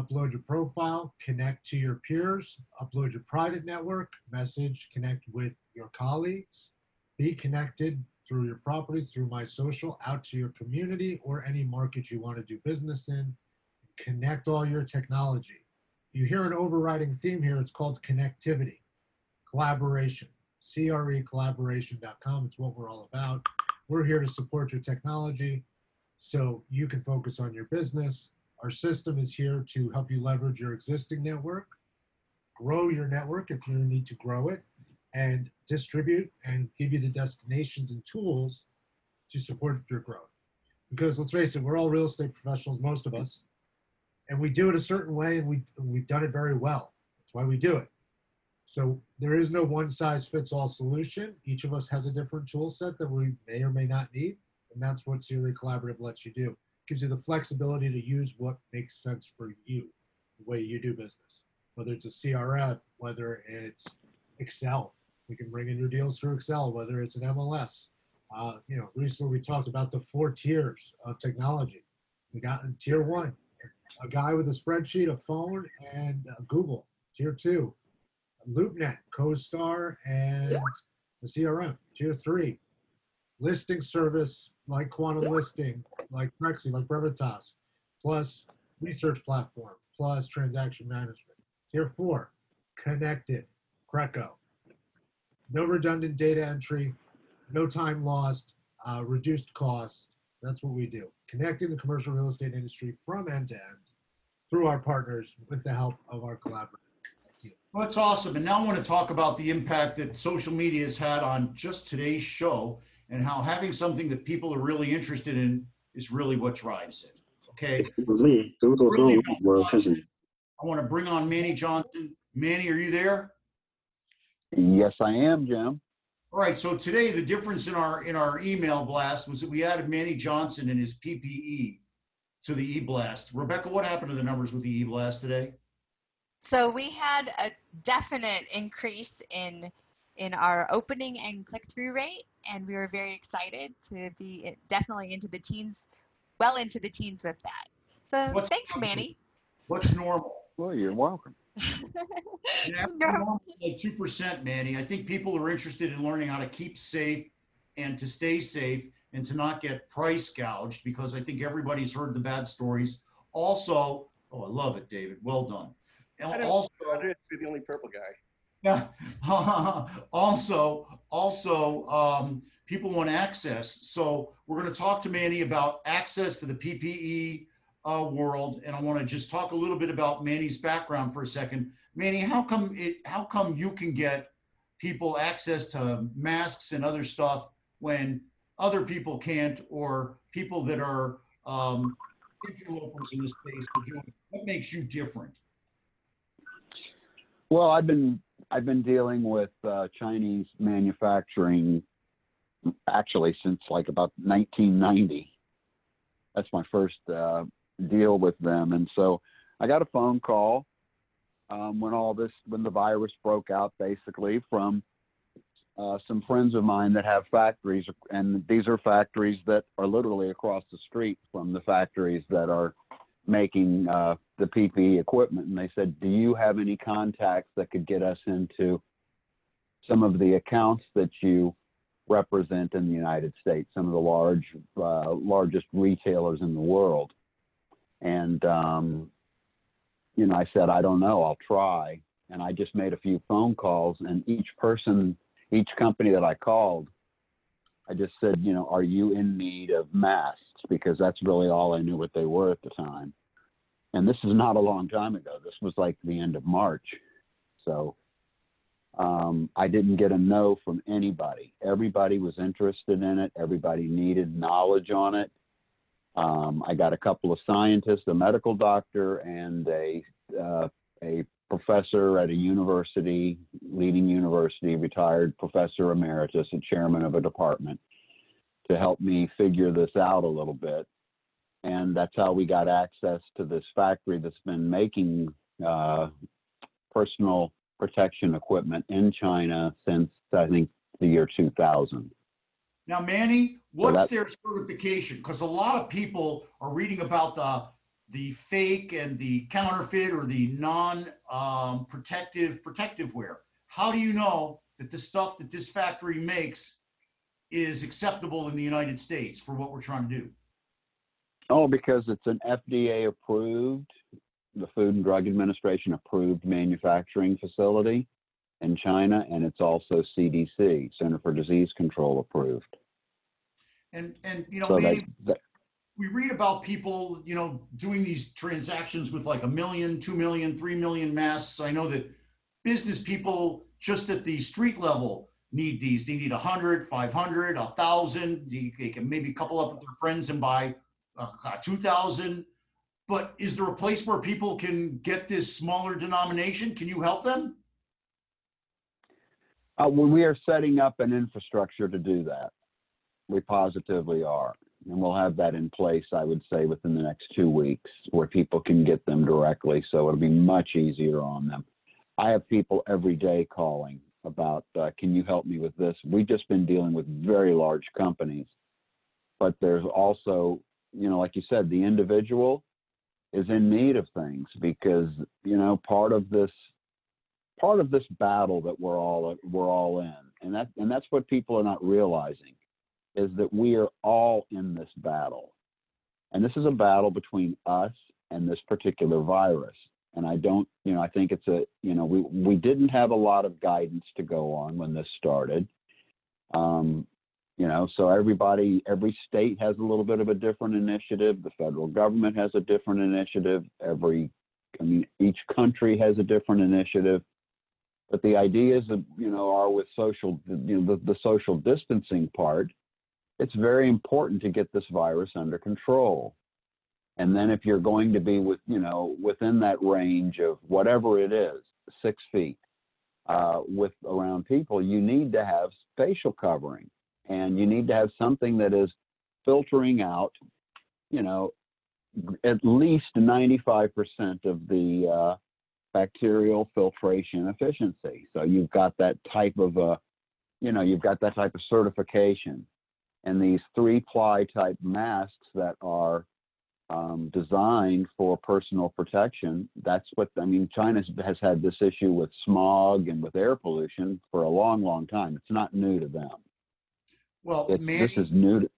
upload your profile, connect to your peers, upload your private network, message, connect with your colleagues, be connected through your properties, through My Social, out to your community or any market you want to do business in. Connect all your technology. You hear an overriding theme here. It's called connectivity, collaboration, C R E collaboration dot com. It's what we're all about. We're here to support your technology so you can focus on your business. Our system is here to help you leverage your existing network, grow your network if you need to grow it, and distribute and give you the destinations and tools to support your growth. Because let's face it, we're all real estate professionals, most of us. And we do it a certain way, and we, we've done it very well. That's why we do it. So there is no one-size-fits-all solution. Each of us has a different tool set that we may or may not need, and that's what C R E Collaborative lets you do. It gives you the flexibility to use what makes sense for you, the way you do business, whether it's a C R M, whether it's Excel. We can bring in your deals through Excel, whether it's an M L S. Uh, you know, recently we talked about the four tiers of technology. We got in tier one, a guy with a spreadsheet, a phone, and uh, Google. Tier two, LoopNet, CoStar, and the C R M. Tier three, listing service like Quantum Listing, like Prexy, like Brevitas, plus research platform, plus transaction management. Tier four, connected, CRECO. No redundant data entry, no time lost, uh, reduced costs. That's what we do. Connecting the commercial real estate industry from end to end through our partners with the help of our collaborators. Well, that's awesome. And now I want to talk about the impact that social media has had on just today's show and how having something that people are really interested in is really what drives it. Okay. It was me. Google, really Google. I want to bring on Manny Johnson. Manny, are you there? Yes, I am, Jim. All right, so today the difference in our in our email blast was that we added Manny Johnson and his P P E to the e-blast. Rebekah, what happened to the numbers with the e-blast today? So we had a definite increase in in our opening and click-through rate, and we were very excited to be definitely into the teens, well into the teens with that. So what's thanks, normal? Manny. What's normal? Well, you're welcome. two percent, Manny. I think people are interested in learning how to keep safe and to stay safe and to not get price gouged, because I think everybody's heard the bad stories. Also, oh, I love it, David. Well done. And also, I don't have to be the only purple guy. Yeah. also, also, um, people want access. So we're going to talk to Manny about access to the P P E Uh, world, and I want to just talk a little bit about Manny's background for a second. Manny, how come it? How come you can get people access to masks and other stuff when other people can't, or people that are um, interlopers in the space? What makes you different? Well, I've been I've been dealing with uh, Chinese manufacturing actually since like about nineteen ninety. That's my first uh, deal with them. And so I got a phone call um, when all this, when the virus broke out, basically from uh, some friends of mine that have factories. And these are factories that are literally across the street from the factories that are making uh, the P P E equipment. And they said, do you have any contacts that could get us into some of the accounts that you represent in the United States, some of the large, uh, largest retailers in the world? And, um, you know, I said, I don't know, I'll try. And I just made a few phone calls, and each person, each company that I called, I just said, you know, are you in need of masks? Because that's really all I knew what they were at the time. And this is not a long time ago. This was like the end of March. So um, I didn't get a no from anybody. Everybody was interested in it. Everybody needed knowledge on it. Um, I got a couple of scientists, a medical doctor, and a, uh, a professor at a university, leading university, retired professor emeritus and chairman of a department, to help me figure this out a little bit. And that's how we got access to this factory that's been making uh, personal protection equipment in China since, I think, the year two thousand. Now, Manny, what's so their certification? Because a lot of people are reading about the the fake and the counterfeit or the non-protective um, protective wear. How do you know that the stuff that this factory makes is acceptable in the United States for what we're trying to do? Oh, because it's an F D A approved, the Food and Drug Administration approved manufacturing facility in China, and it's also C D C, Center for Disease Control, approved. And, and you know, so Manny, they, they, we read about people, you know, doing these transactions with like a million, two million, three million masks. I know that business people just at the street level need these. They need one hundred, five hundred, one thousand. They can maybe couple up with their friends and buy uh, two thousand. But is there a place where people can get this smaller denomination? Can you help them? Uh, well, we are setting up an infrastructure to do that. We positively are. And we'll have that in place, I would say, within the next two weeks where people can get them directly. So it'll be much easier on them. I have people every day calling about, uh, can you help me with this? We've just been dealing with very large companies. But there's also, you know, like you said, the individual is in need of things because, you know, part of this part of this battle that we're all we're all in. And that and that's what people are not realizing, is that we are all in this battle. And this is a battle between us and this particular virus. And I don't, you know, I think it's a, you know, we, we didn't have a lot of guidance to go on when this started. Um, you know, so everybody, every state has a little bit of a different initiative. The federal government has a different initiative. Every, I mean, each country has a different initiative. But the ideas of, you know, are with social, you know, the, the social distancing part, it's very important to get this virus under control. And then if you're going to be with, you know, within that range of whatever it is, six feet uh, with around people, you need to have facial covering, and you need to have something that is filtering out, you know, at least ninety-five percent of the uh, bacterial filtration efficiency. So you've got that type of, uh, you know, you've got that type of certification. And these three-ply type masks that are um, designed for personal protection, that's what, I mean, China has had this issue with smog and with air pollution for a long, long time. It's not new to them. Well, it's, Manny, this is new to,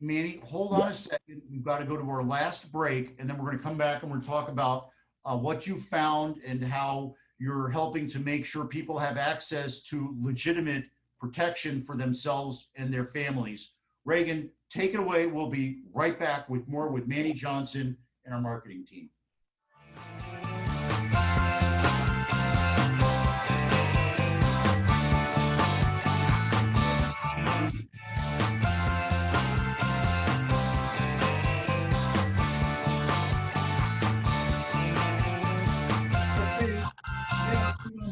Manny, hold on yeah. a second. We've got to go to our last break, and then we're going to come back and we're going to talk about uh, what you found and how you're helping to make sure people have access to legitimate protection for themselves and their families. Reagan, take it away. We'll be right back with more with Manny Johnson and our marketing team.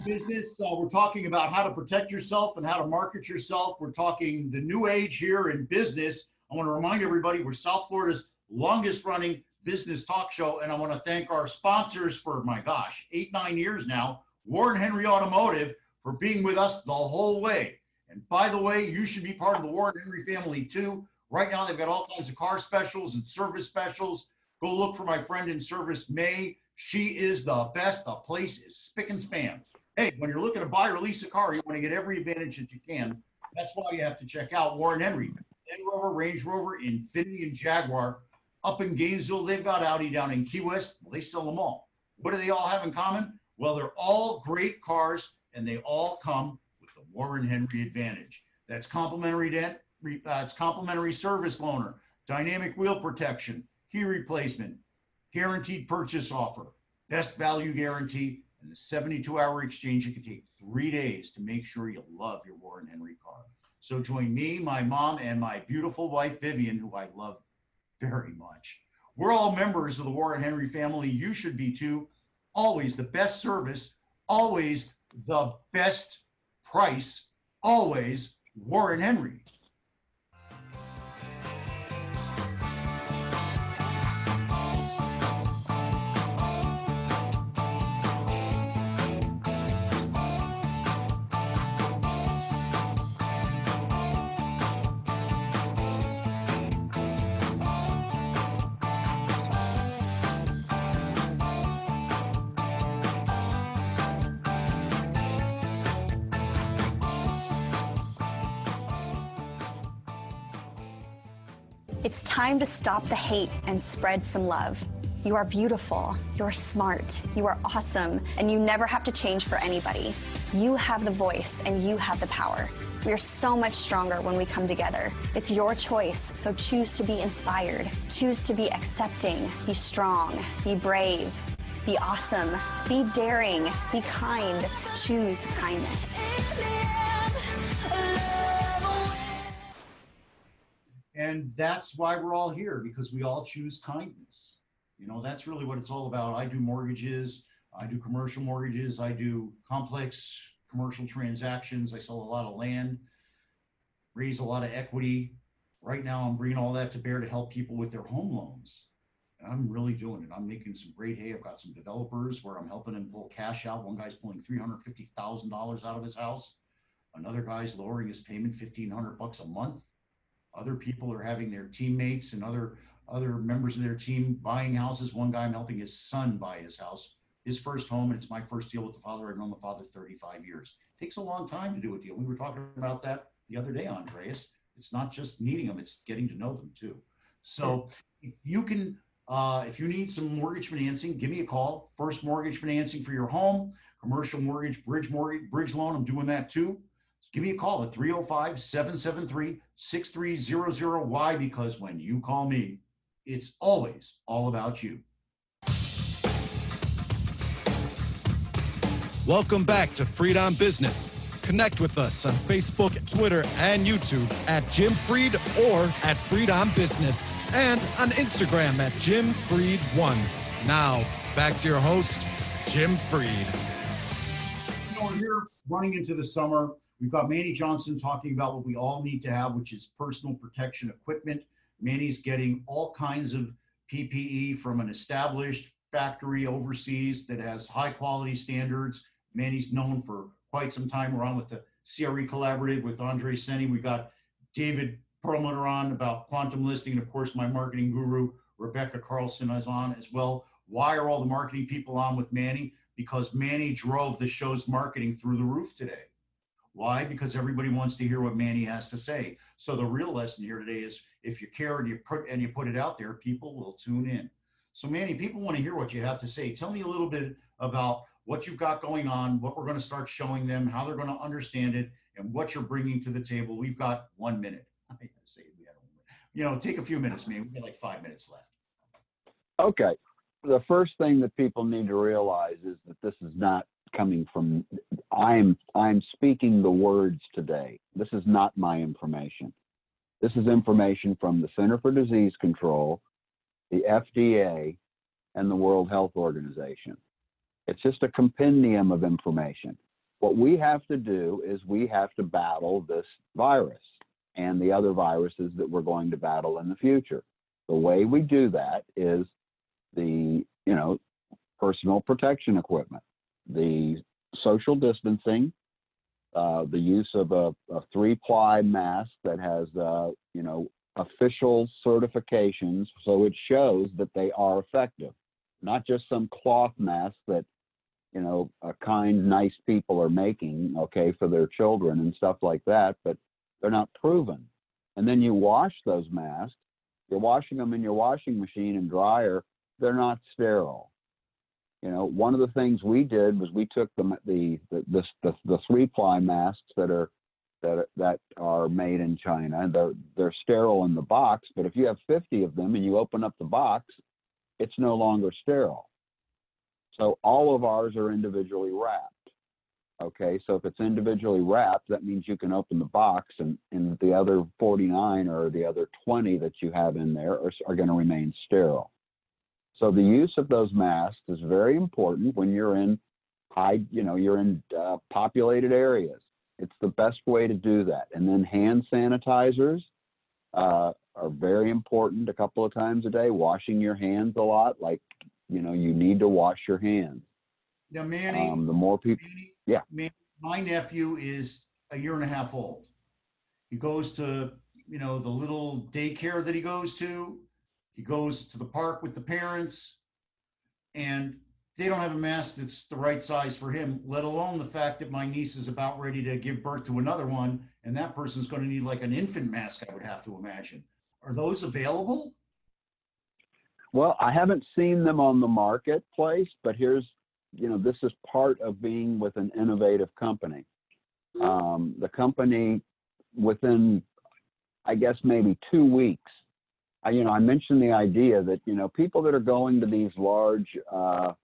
business. Uh, we're talking about how to protect yourself and how to market yourself. We're talking the new age here in business. I want to remind everybody we're South Florida's longest running business talk show, and I want to thank our sponsors for, my gosh, eight, nine years now, Warren Henry Automotive, for being with us the whole way. And by the way, you should be part of the Warren Henry family too. Right now, they've got all kinds of car specials and service specials. Go look for my friend in service, Mae. She is the best. The place is spick and span. Hey, when you're looking to buy or lease a car, you want to get every advantage that you can. That's why you have to check out Warren Henry. Land Rover, Range Rover, Infiniti, and Jaguar. Up in Gainesville, they've got Audi. Down in Key West, well, they sell them all. What do they all have in common? Well, they're all great cars, and they all come with the Warren Henry advantage. That's complimentary debt, uh, it's complimentary service loaner, dynamic wheel protection, key replacement, guaranteed purchase offer, best value guarantee, and the seventy-two hour exchange. It can take three days to make sure you love your Warren Henry car. So join me, my mom, and my beautiful wife, Vivian, who I love very much. We're all members of the Warren Henry family. You should be too. Always the best service, always the best price, always Warren Henry. It's time to stop the hate and spread some love. You are beautiful, you're smart, you are awesome, and you never have to change for anybody. You have the voice and you have the power. We are so much stronger when we come together. It's your choice, so choose to be inspired. Choose to be accepting, be strong, be brave, be awesome, be daring, be kind. Choose kindness. And that's why we're all here, because we all choose kindness. You know, that's really what it's all about. I do mortgages, I do commercial mortgages, I do complex commercial transactions. I sell a lot of land, raise a lot of equity. Right now, I'm bringing all that to bear to help people with their home loans. And I'm really doing it. I'm making some great hay. I've got some developers where I'm helping them pull cash out. One guy's pulling three hundred fifty thousand dollars out of his house. Another guy's lowering his payment fifteen hundred bucks a month. Other people are having their teammates and other other members of their team buying houses. One guy, I'm helping his son buy his house, his first home, and it's my first deal with the father. I've known the father thirty-five years. It takes a long time to do a deal. We were talking about that the other day, Andreas. It's not just meeting them, it's getting to know them too. So if you can, uh, if you need some mortgage financing, give me a call. First mortgage financing for your home, commercial mortgage, bridge mortgage, bridge loan, I'm doing that too. Give me a call at three oh five, seven seven three, six three zero zero. Why? Because when you call me, it's always all about you. Welcome back to Fried on Business. Connect with us on Facebook, Twitter, and YouTube at Jim Fried or at Fried on Business, and on Instagram at Jim Fried one. Now, back to your host, Jim Fried. You know, we're running into the summer. We've got Manny Johnson talking about what we all need to have, which is personal protection equipment. Manny's getting all kinds of P P E from an established factory overseas that has high quality standards. Manny's known for quite some time. We're on with the C R E Collaborative with Andreas Senie. We've got David Perlmutter on about Quantum Listing. And of course, my marketing guru, Rebekah Carlson, is on as well. Why are all the marketing people on with Manny? Because Manny drove the show's marketing through the roof today. Why? Because everybody wants to hear what Manny has to say. So the real lesson here today is if you care and you put and you put it out there, people will tune in. So Manny, people want to hear what you have to say. Tell me a little bit about what you've got going on, what we're going to start showing them, how they're going to understand it, and what you're bringing to the table. We've got one minute. I say we had you know, take a few minutes, man. We've got like five minutes left. Okay. The first thing that people need to realize is that this is not coming from, I'm I'm speaking the words today. This is not my information. This is information from the Center for Disease Control, the F D A, and the World Health Organization. It's just a compendium of information. What we have to do is we have to battle this virus and the other viruses that we're going to battle in the future. The way we do that is the, you know, personal protection equipment, the social distancing, uh, the use of a, a three-ply mask that has, uh, you know, official certifications, so it shows that they are effective, not just some cloth mask that, you know, a kind, nice people are making, okay, for their children and stuff like that, but they're not proven. And then you wash those masks, you're washing them in your washing machine and dryer, they're not sterile. You know, one of the things we did was we took the the the the, the three-ply masks that are that are, that are made in China. They're they're sterile in the box, but if you have fifty of them and you open up the box, it's no longer sterile. So all of ours are individually wrapped. Okay, so if it's individually wrapped, that means you can open the box and, and the other forty-nine or the other twenty that you have in there are, are going to remain sterile. So the use of those masks is very important when you're in high, you know, you're in uh, populated areas. It's the best way to do that. And then hand sanitizers uh, are very important a couple of times a day, washing your hands a lot, like, you know, you need to wash your hands. Now, Manny, um, the more people, Manny, yeah. Manny, my nephew is a year and a half old. He goes to, you know, the little daycare that he goes to. He goes to the park with the parents, and they don't have a mask that's the right size for him, let alone the fact that my niece is about ready to give birth to another one, and that person's going to need like an infant mask, I would have to imagine. Are those available? Well, I haven't seen them on the marketplace, but here's, you know, this is part of being with an innovative company. Um, the company, within, I guess, maybe two weeks, I, you know, I mentioned the idea that, you know, people that are going to these large uh,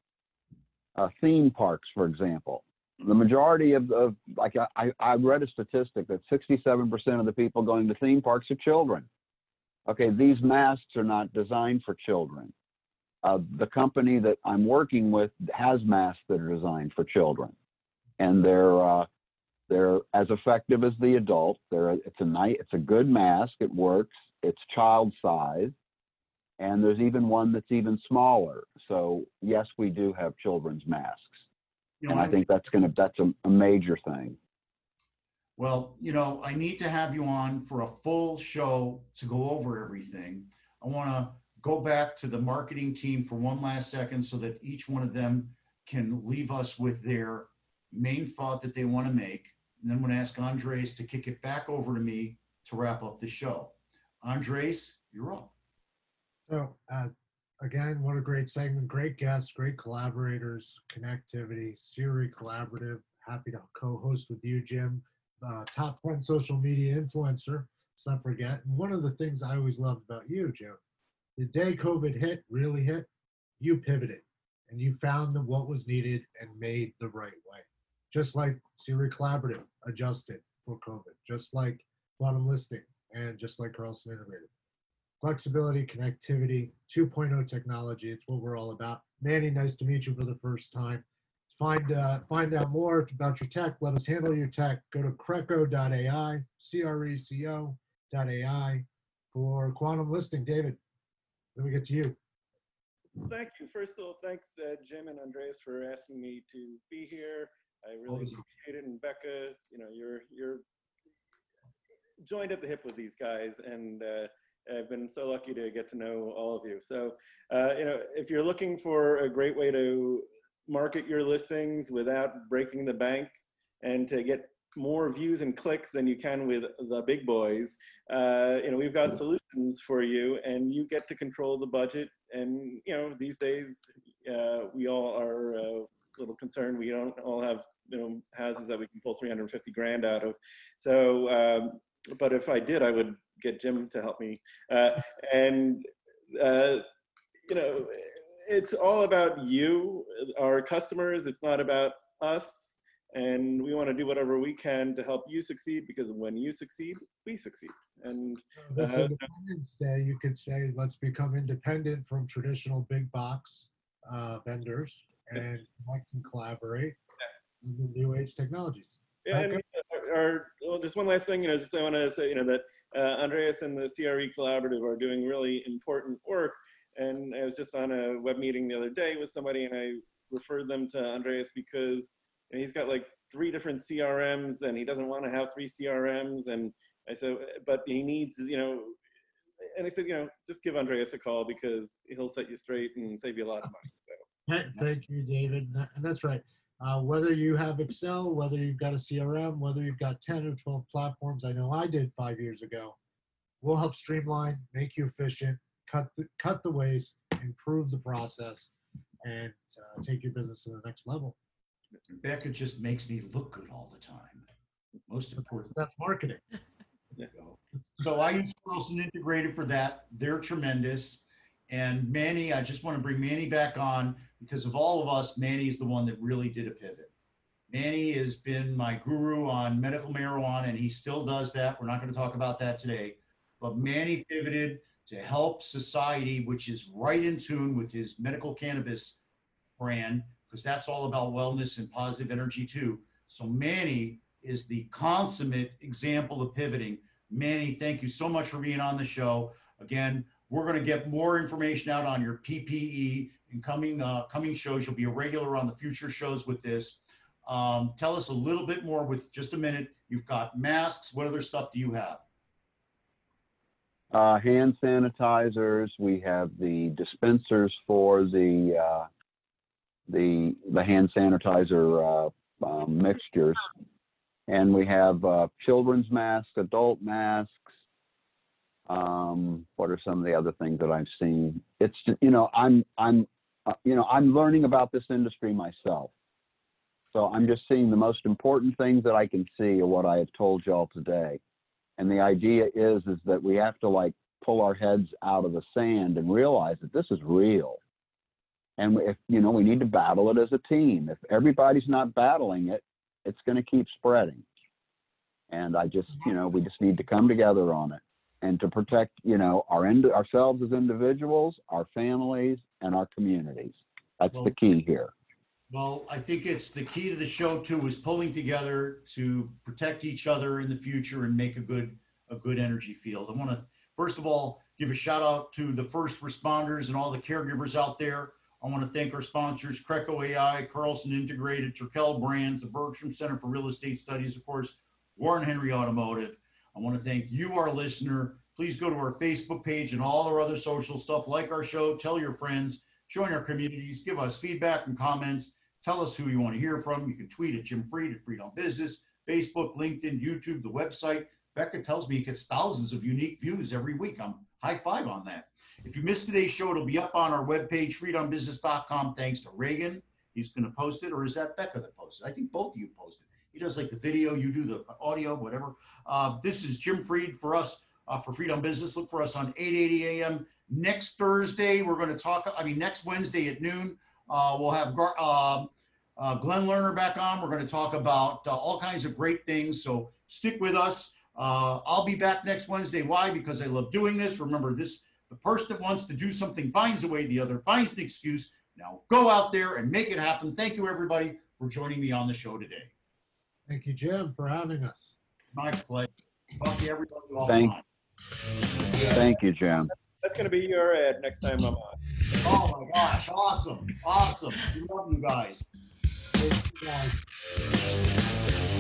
uh, theme parks, for example, the majority of, of like, I, I read a statistic that sixty-seven percent of the people going to theme parks are children. Okay, these masks are not designed for children. Uh, the company that I'm working with has masks that are designed for children, and they're uh, they're as effective as the adult. They're it's a nice, it's a good mask. It works. It's child size, and there's even one that's even smaller. So yes, we do have children's masks, you know, and I think that's gonna that's a, a major thing. Well, you know, I need to have you on for a full show to go over everything. I want to go back to the marketing team for one last second so that each one of them can leave us with their main thought that they want to make. And then I'm going to ask Andres to kick it back over to me to wrap up the show. Andres, you're up. So uh, again, what a great segment, great guests, great collaborators, connectivity, C R E Collaborative. Happy to co-host with you, Jim. Uh, top ten social media influencer, let's not forget. And one of the things I always loved about you, Jim, the day COVID hit, really hit, you pivoted and you found that what was needed and made the right way. Just like C R E Collaborative adjusted for COVID, just like Quantum Listing, and just like Carlson Integrated. Flexibility, connectivity, two point oh technology, it's what we're all about. Manny, nice to meet you for the first time. Find uh, find out more about your tech. Let us handle your tech. Go to CRECO dot A I, C R E C O dot A I for Quantum Listing. David, let me get to you. Thank you. First of all, thanks, uh, Jim and Andreas, for asking me to be here. I really awesome. appreciate it. And Becca, you know, you're you're joined at the hip with these guys, and uh, I've been so lucky to get to know all of you. So, uh, you know, if you're looking for a great way to market your listings without breaking the bank and to get more views and clicks than you can with the big boys, uh, you know, we've got solutions for you, and you get to control the budget. And, you know, these days uh, we all are uh, a little concerned. We don't all have, you know, houses that we can pull three hundred fifty grand out of. So, um, but if I did, I would get Jim to help me. Uh, and, uh, you know, it's all about you, our customers. It's not about us, and we want to do whatever we can to help you succeed, because when you succeed, we succeed. And uh, this Independence Day, you could say, let's become independent from traditional big box uh, vendors and connect and collaborate. new age technologies. Yeah, and our, our, well, just one last thing, you know, just I want to say, you know, that uh, Andreas and the C R E Collaborative are doing really important work. And I was just on a web meeting the other day with somebody, and I referred them to Andreas because you know, he's got like three different C R Ms, and he doesn't want to have three C R Ms. And I said, but he needs, you know, and I said, you know, just give Andreas a call because he'll set you straight and save you a lot of money. Thank you, David. And that's right. Uh, whether you have Excel, whether you've got a C R M, whether you've got ten or twelve platforms, I know I did five years ago, we'll help streamline, make you efficient, cut the, cut the waste, improve the process, and uh, take your business to the next level. Rebekah just makes me look good all the time. Most important. That's marketing. So I use Carlson Integrated for that. They're tremendous. And Manny, I just want to bring Manny back on because of all of us, Manny is the one that really did a pivot. Manny has been my guru on medical marijuana, and he still does that. We're not going to talk about that today. But Manny pivoted to help society, which is right in tune with his medical cannabis brand, because that's all about wellness and positive energy too. So Manny is the consummate example of pivoting. Manny, thank you so much for being on the show. Again, we're going to get more information out on your P P E in coming uh, coming shows. You'll be a regular on the future shows with this. Um, tell us a little bit more with just a minute. You've got masks. What other stuff do you have? Uh, hand sanitizers. We have the dispensers for the uh, the the hand sanitizer uh, uh, mixtures, and we have uh, children's masks, adult masks. Um, what are some of the other things that I've seen? It's, you know, I'm, I'm, uh, you know, I'm learning about this industry myself. So I'm just seeing the most important things that I can see are what I have told y'all today. And the idea is, is that we have to like pull our heads out of the sand and realize that this is real. And if, you know, we need to battle it as a team. If everybody's not battling it, it's going to keep spreading. And I just, you know, we just need to come together on it. And to protect, you know, our end, ourselves as individuals, our families, and our communities. That's well, the key here. Well, I think it's the key to the show too, is pulling together to protect each other in the future and make a good a good energy field. I want to first of all give a shout out to the first responders and all the caregivers out there. I want to thank our sponsors: CRECO A I, Carlson Integrated, Terkel Brands, the Bertram Center for Real Estate Studies, of course, Warren Henry Automotive. I want to thank you, our listener. Please go to our Facebook page and all our other social stuff, like our show, tell your friends, join our communities, give us feedback and comments, tell us who you want to hear from. You can tweet at Jim Fried at Fried on Business, Facebook, LinkedIn, YouTube, the website. Rebekah tells me it gets thousands of unique views every week. I'm high five on that. If you missed today's show, it'll be up on our webpage, fried on business dot com. Thanks to Reagan. He's going to post it, or is that Rebekah that posted? I think both of you posted. He does like the video, you do the audio, whatever. Uh, this is Jim Fried for us, uh, for Fried on Business. Look for us on eight eighty A M next Thursday. We're going to talk, I mean, next Wednesday at noon, uh, we'll have Gar uh, uh, Glenn Lerner back on. We're going to talk about uh, all kinds of great things. So stick with us. Uh, I'll be back next Wednesday. Why? Because I love doing this. Remember this, the person that wants to do something finds a way, the other finds an excuse. Now go out there and make it happen. Thank you, everybody, for joining me on the show today. Thank you, Jim, for having us. My pleasure. Thank you, everybody. All Thank, yeah. Thank you, Jim. That's going to be your ad next time I'm on. Oh, my gosh. Awesome. Awesome. We love you guys.